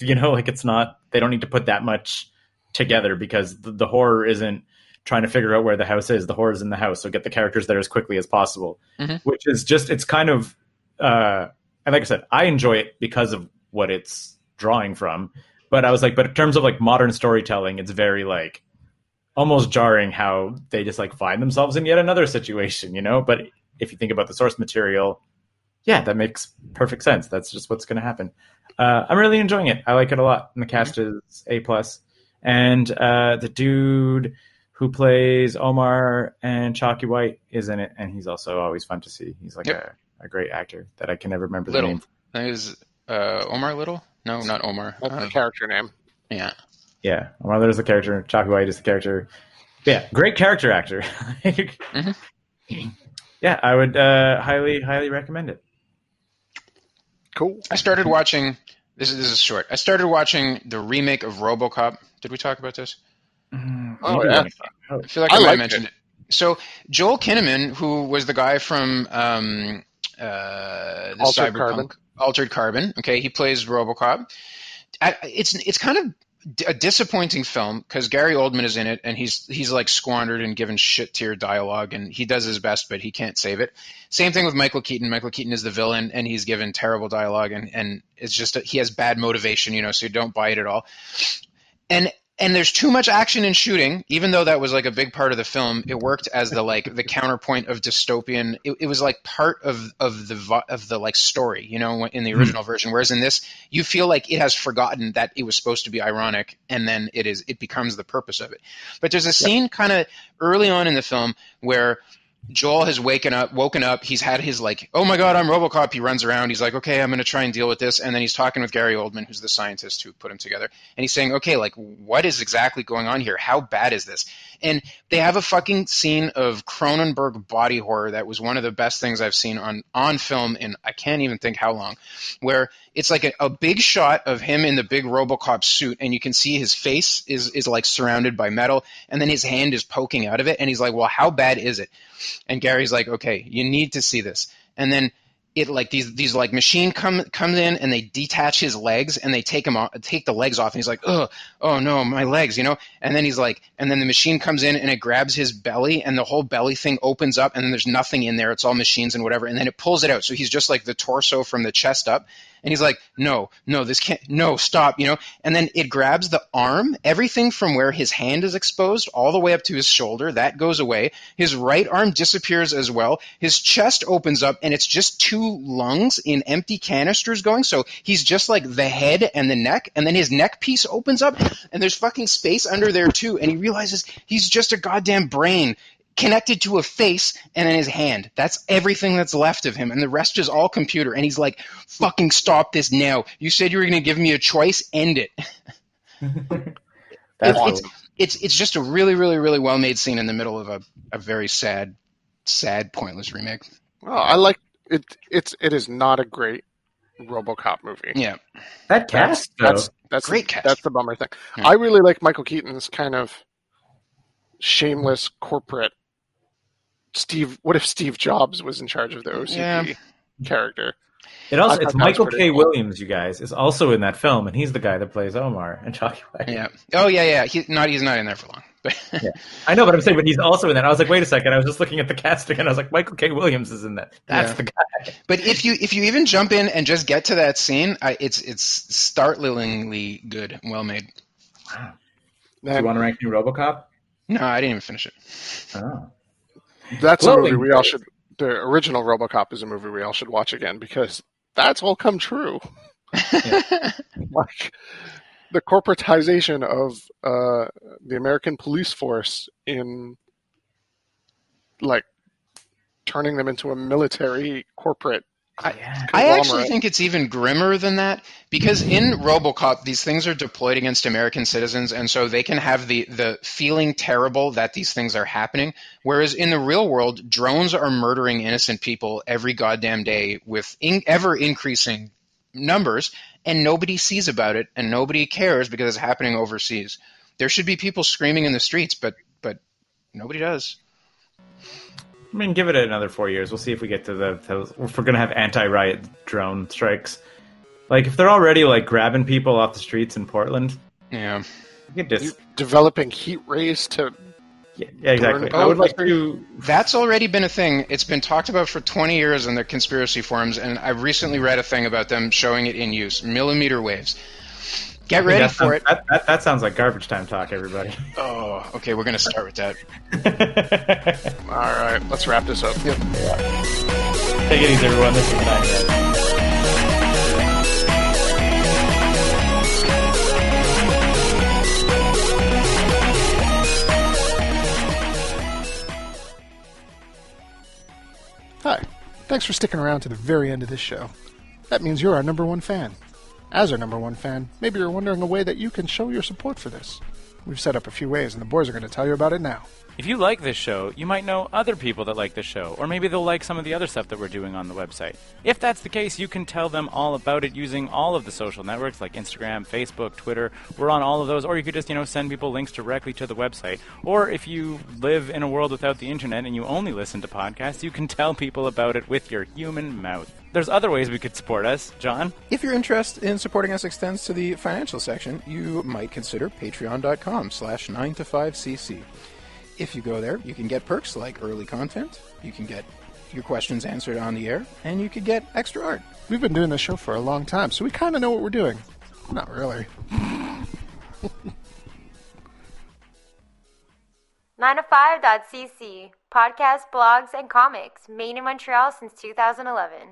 You know, like it's not, they don't need to put that much together because the, the horror isn't trying to figure out where the house is. The horror is in the house, so get the characters there as quickly as possible, mm-hmm. which is just, it's kind of, uh, and like I said, I enjoy it because of what it's drawing from, but I was like, but in terms of like modern storytelling, it's very like, almost jarring how they just like find themselves in yet another situation, you know? But if you think about the source material, yeah, that makes perfect sense. That's just what's going to happen. Uh, I'm really enjoying it. I like it a lot. And the cast is A+. And uh, the dude who plays Omar and Chalky White is in it. And he's also always fun to see. He's like yep. a, a great actor that I can never remember the Little. name. That is uh, Omar Little? No, not Omar. That's uh, the character name. Yeah. Yeah. Omar Little is the character. Chalky White is the character. Yeah. Great character actor. mm-hmm. Yeah. I would uh, highly, highly recommend it. Cool. I started watching this is this is short. I started watching the remake of RoboCop. Did we talk about this? Mm, oh, yeah. I feel like I, I might mention it. it. So Joel Kinnaman, who was the guy from um, uh, the Altered Cyberpunk, Carbon. Altered Carbon, okay, he plays RoboCop. I, it's it's kind of a disappointing film because Gary Oldman is in it, and he's he's like squandered and given shit tier dialogue, and he does his best, but he can't save it. Same thing with Michael Keaton. Michael Keaton is the villain, and he's given terrible dialogue, and and it's just a, he has bad motivation, you know, so you don't buy it at all. And and there's too much action and shooting, even though that was like a big part of the film. It worked as the like the counterpoint of dystopian. It, it was like part of of the of the like story, you know, in the original mm-hmm. version. Whereas in this, you feel like it has forgotten that it was supposed to be ironic, and then it is it becomes the purpose of it. But there's a scene yeah. kind of early on in the film where Joel has waken up, woken up. He's had his like, oh my God, I'm RoboCop. He runs around. He's like, okay, I'm going to try and deal with this. And then he's talking with Gary Oldman, who's the scientist who put him together. And he's saying, okay, like what is exactly going on here? How bad is this? And they have a fucking scene of Cronenberg body horror that was one of the best things I've seen on, on film in I can't even think how long, where it's like a, a big shot of him in the big RoboCop suit, and you can see his face is, is like surrounded by metal, and then his hand is poking out of it, and he's like, well, how bad is it? And Gary's like, okay, you need to see this. And then it like these these like machine come comes in and they detach his legs and they take him off, take the legs off, and he's like, oh, oh no, my legs, you know. And then he's like, and then the machine comes in and it grabs his belly, and the whole belly thing opens up, and then there's nothing in there. It's all machines and whatever. And then it pulls it out, so he's just like the torso from the chest up. And he's like, no, no, this can't, no, stop, you know. And then it grabs the arm, everything from where his hand is exposed all the way up to his shoulder. That goes away. His right arm disappears as well. His chest opens up, and it's just two lungs in empty canisters going. So he's just like the head and the neck. And then his neck piece opens up, and there's fucking space under there too. And he realizes he's just a goddamn brain connected to a face and in his hand. That's everything that's left of him, and the rest is all computer. And he's like, fucking stop this now. You said you were going to give me a choice. End it. That's it's, it's, it's just a really, really, really well-made scene in the middle of a, a very sad, sad, pointless remake. Well, I like it. It's, it is not a great RoboCop movie. Yeah. That cast, that's, though. That's, that's great the, cast. That's the bummer thing. Yeah. I really like Michael Keaton's kind of shameless corporate Steve, what if Steve Jobs was in charge of the O C D yeah. character? It also it's Michael K. Cool. Williams, you guys, is also in that film, and he's the guy that plays Omar and Chalky White. Yeah. Oh yeah, yeah. He's not he's not in there for long. yeah. I know, but I'm saying, but he's also in that. I was like, wait a second. I was just looking at the casting, and I was like, Michael K. Williams is in that. That's yeah. the guy. But if you if you even jump in and just get to that scene, I, it's it's startlingly good, well made. Wow. Then, do you want to rank new RoboCop? No, I didn't even finish it. Oh. That's Blowing a movie we all should – the original RoboCop is a movie we all should watch again, because that's all come true. Yeah. Like the corporatization of uh, the American police force in like turning them into a military corporate. I, I actually think it's even grimmer than that, because in RoboCop, these things are deployed against American citizens, and so they can have the, the feeling terrible that these things are happening, whereas in the real world, drones are murdering innocent people every goddamn day with in, ever-increasing numbers, and nobody sees about it, and nobody cares because it's happening overseas. There should be people screaming in the streets, but but nobody does. I mean, give it another four years. We'll see if we get to the... To, if we're going to have anti-riot drone strikes. Like, if they're already, like, grabbing people off the streets in Portland... Yeah. You just... Developing heat rays to... Yeah, yeah exactly. I would like to... That's already been a thing. It's been talked about for twenty years in the conspiracy forums, and I recently read a thing about them showing it in use. Millimeter waves. Get ready for sounds, it. That, that, that sounds like garbage time talk, everybody. Oh, okay. We're going to start with that. All right. Let's wrap this up. Yep. Yeah. Take it easy, everyone. This is nice. Hi, thanks for sticking around to the very end of this show. That means you're our number one fan. As our number one fan, maybe you're wondering a way that you can show your support for this. We've set up a few ways, and the boys are going to tell you about it now. If you like this show, you might know other people that like this show, or maybe they'll like some of the other stuff that we're doing on the website. If that's the case, you can tell them all about it using all of the social networks like Instagram, Facebook, Twitter. We're on all of those, or you could just, you know, send people links directly to the website. Or if you live in a world without the internet and you only listen to podcasts, you can tell people about it with your human mouth. There's other ways we could support us, John. If your interest in supporting us extends to the financial section, you might consider patreon.com slash 9to5cc. If you go there, you can get perks like early content, you can get your questions answered on the air, and you could get extra art. We've been doing this show for a long time, so we kind of know what we're doing. Not really. nine to five dot c c, podcasts, blogs, and comics, made in Montreal since two thousand eleven.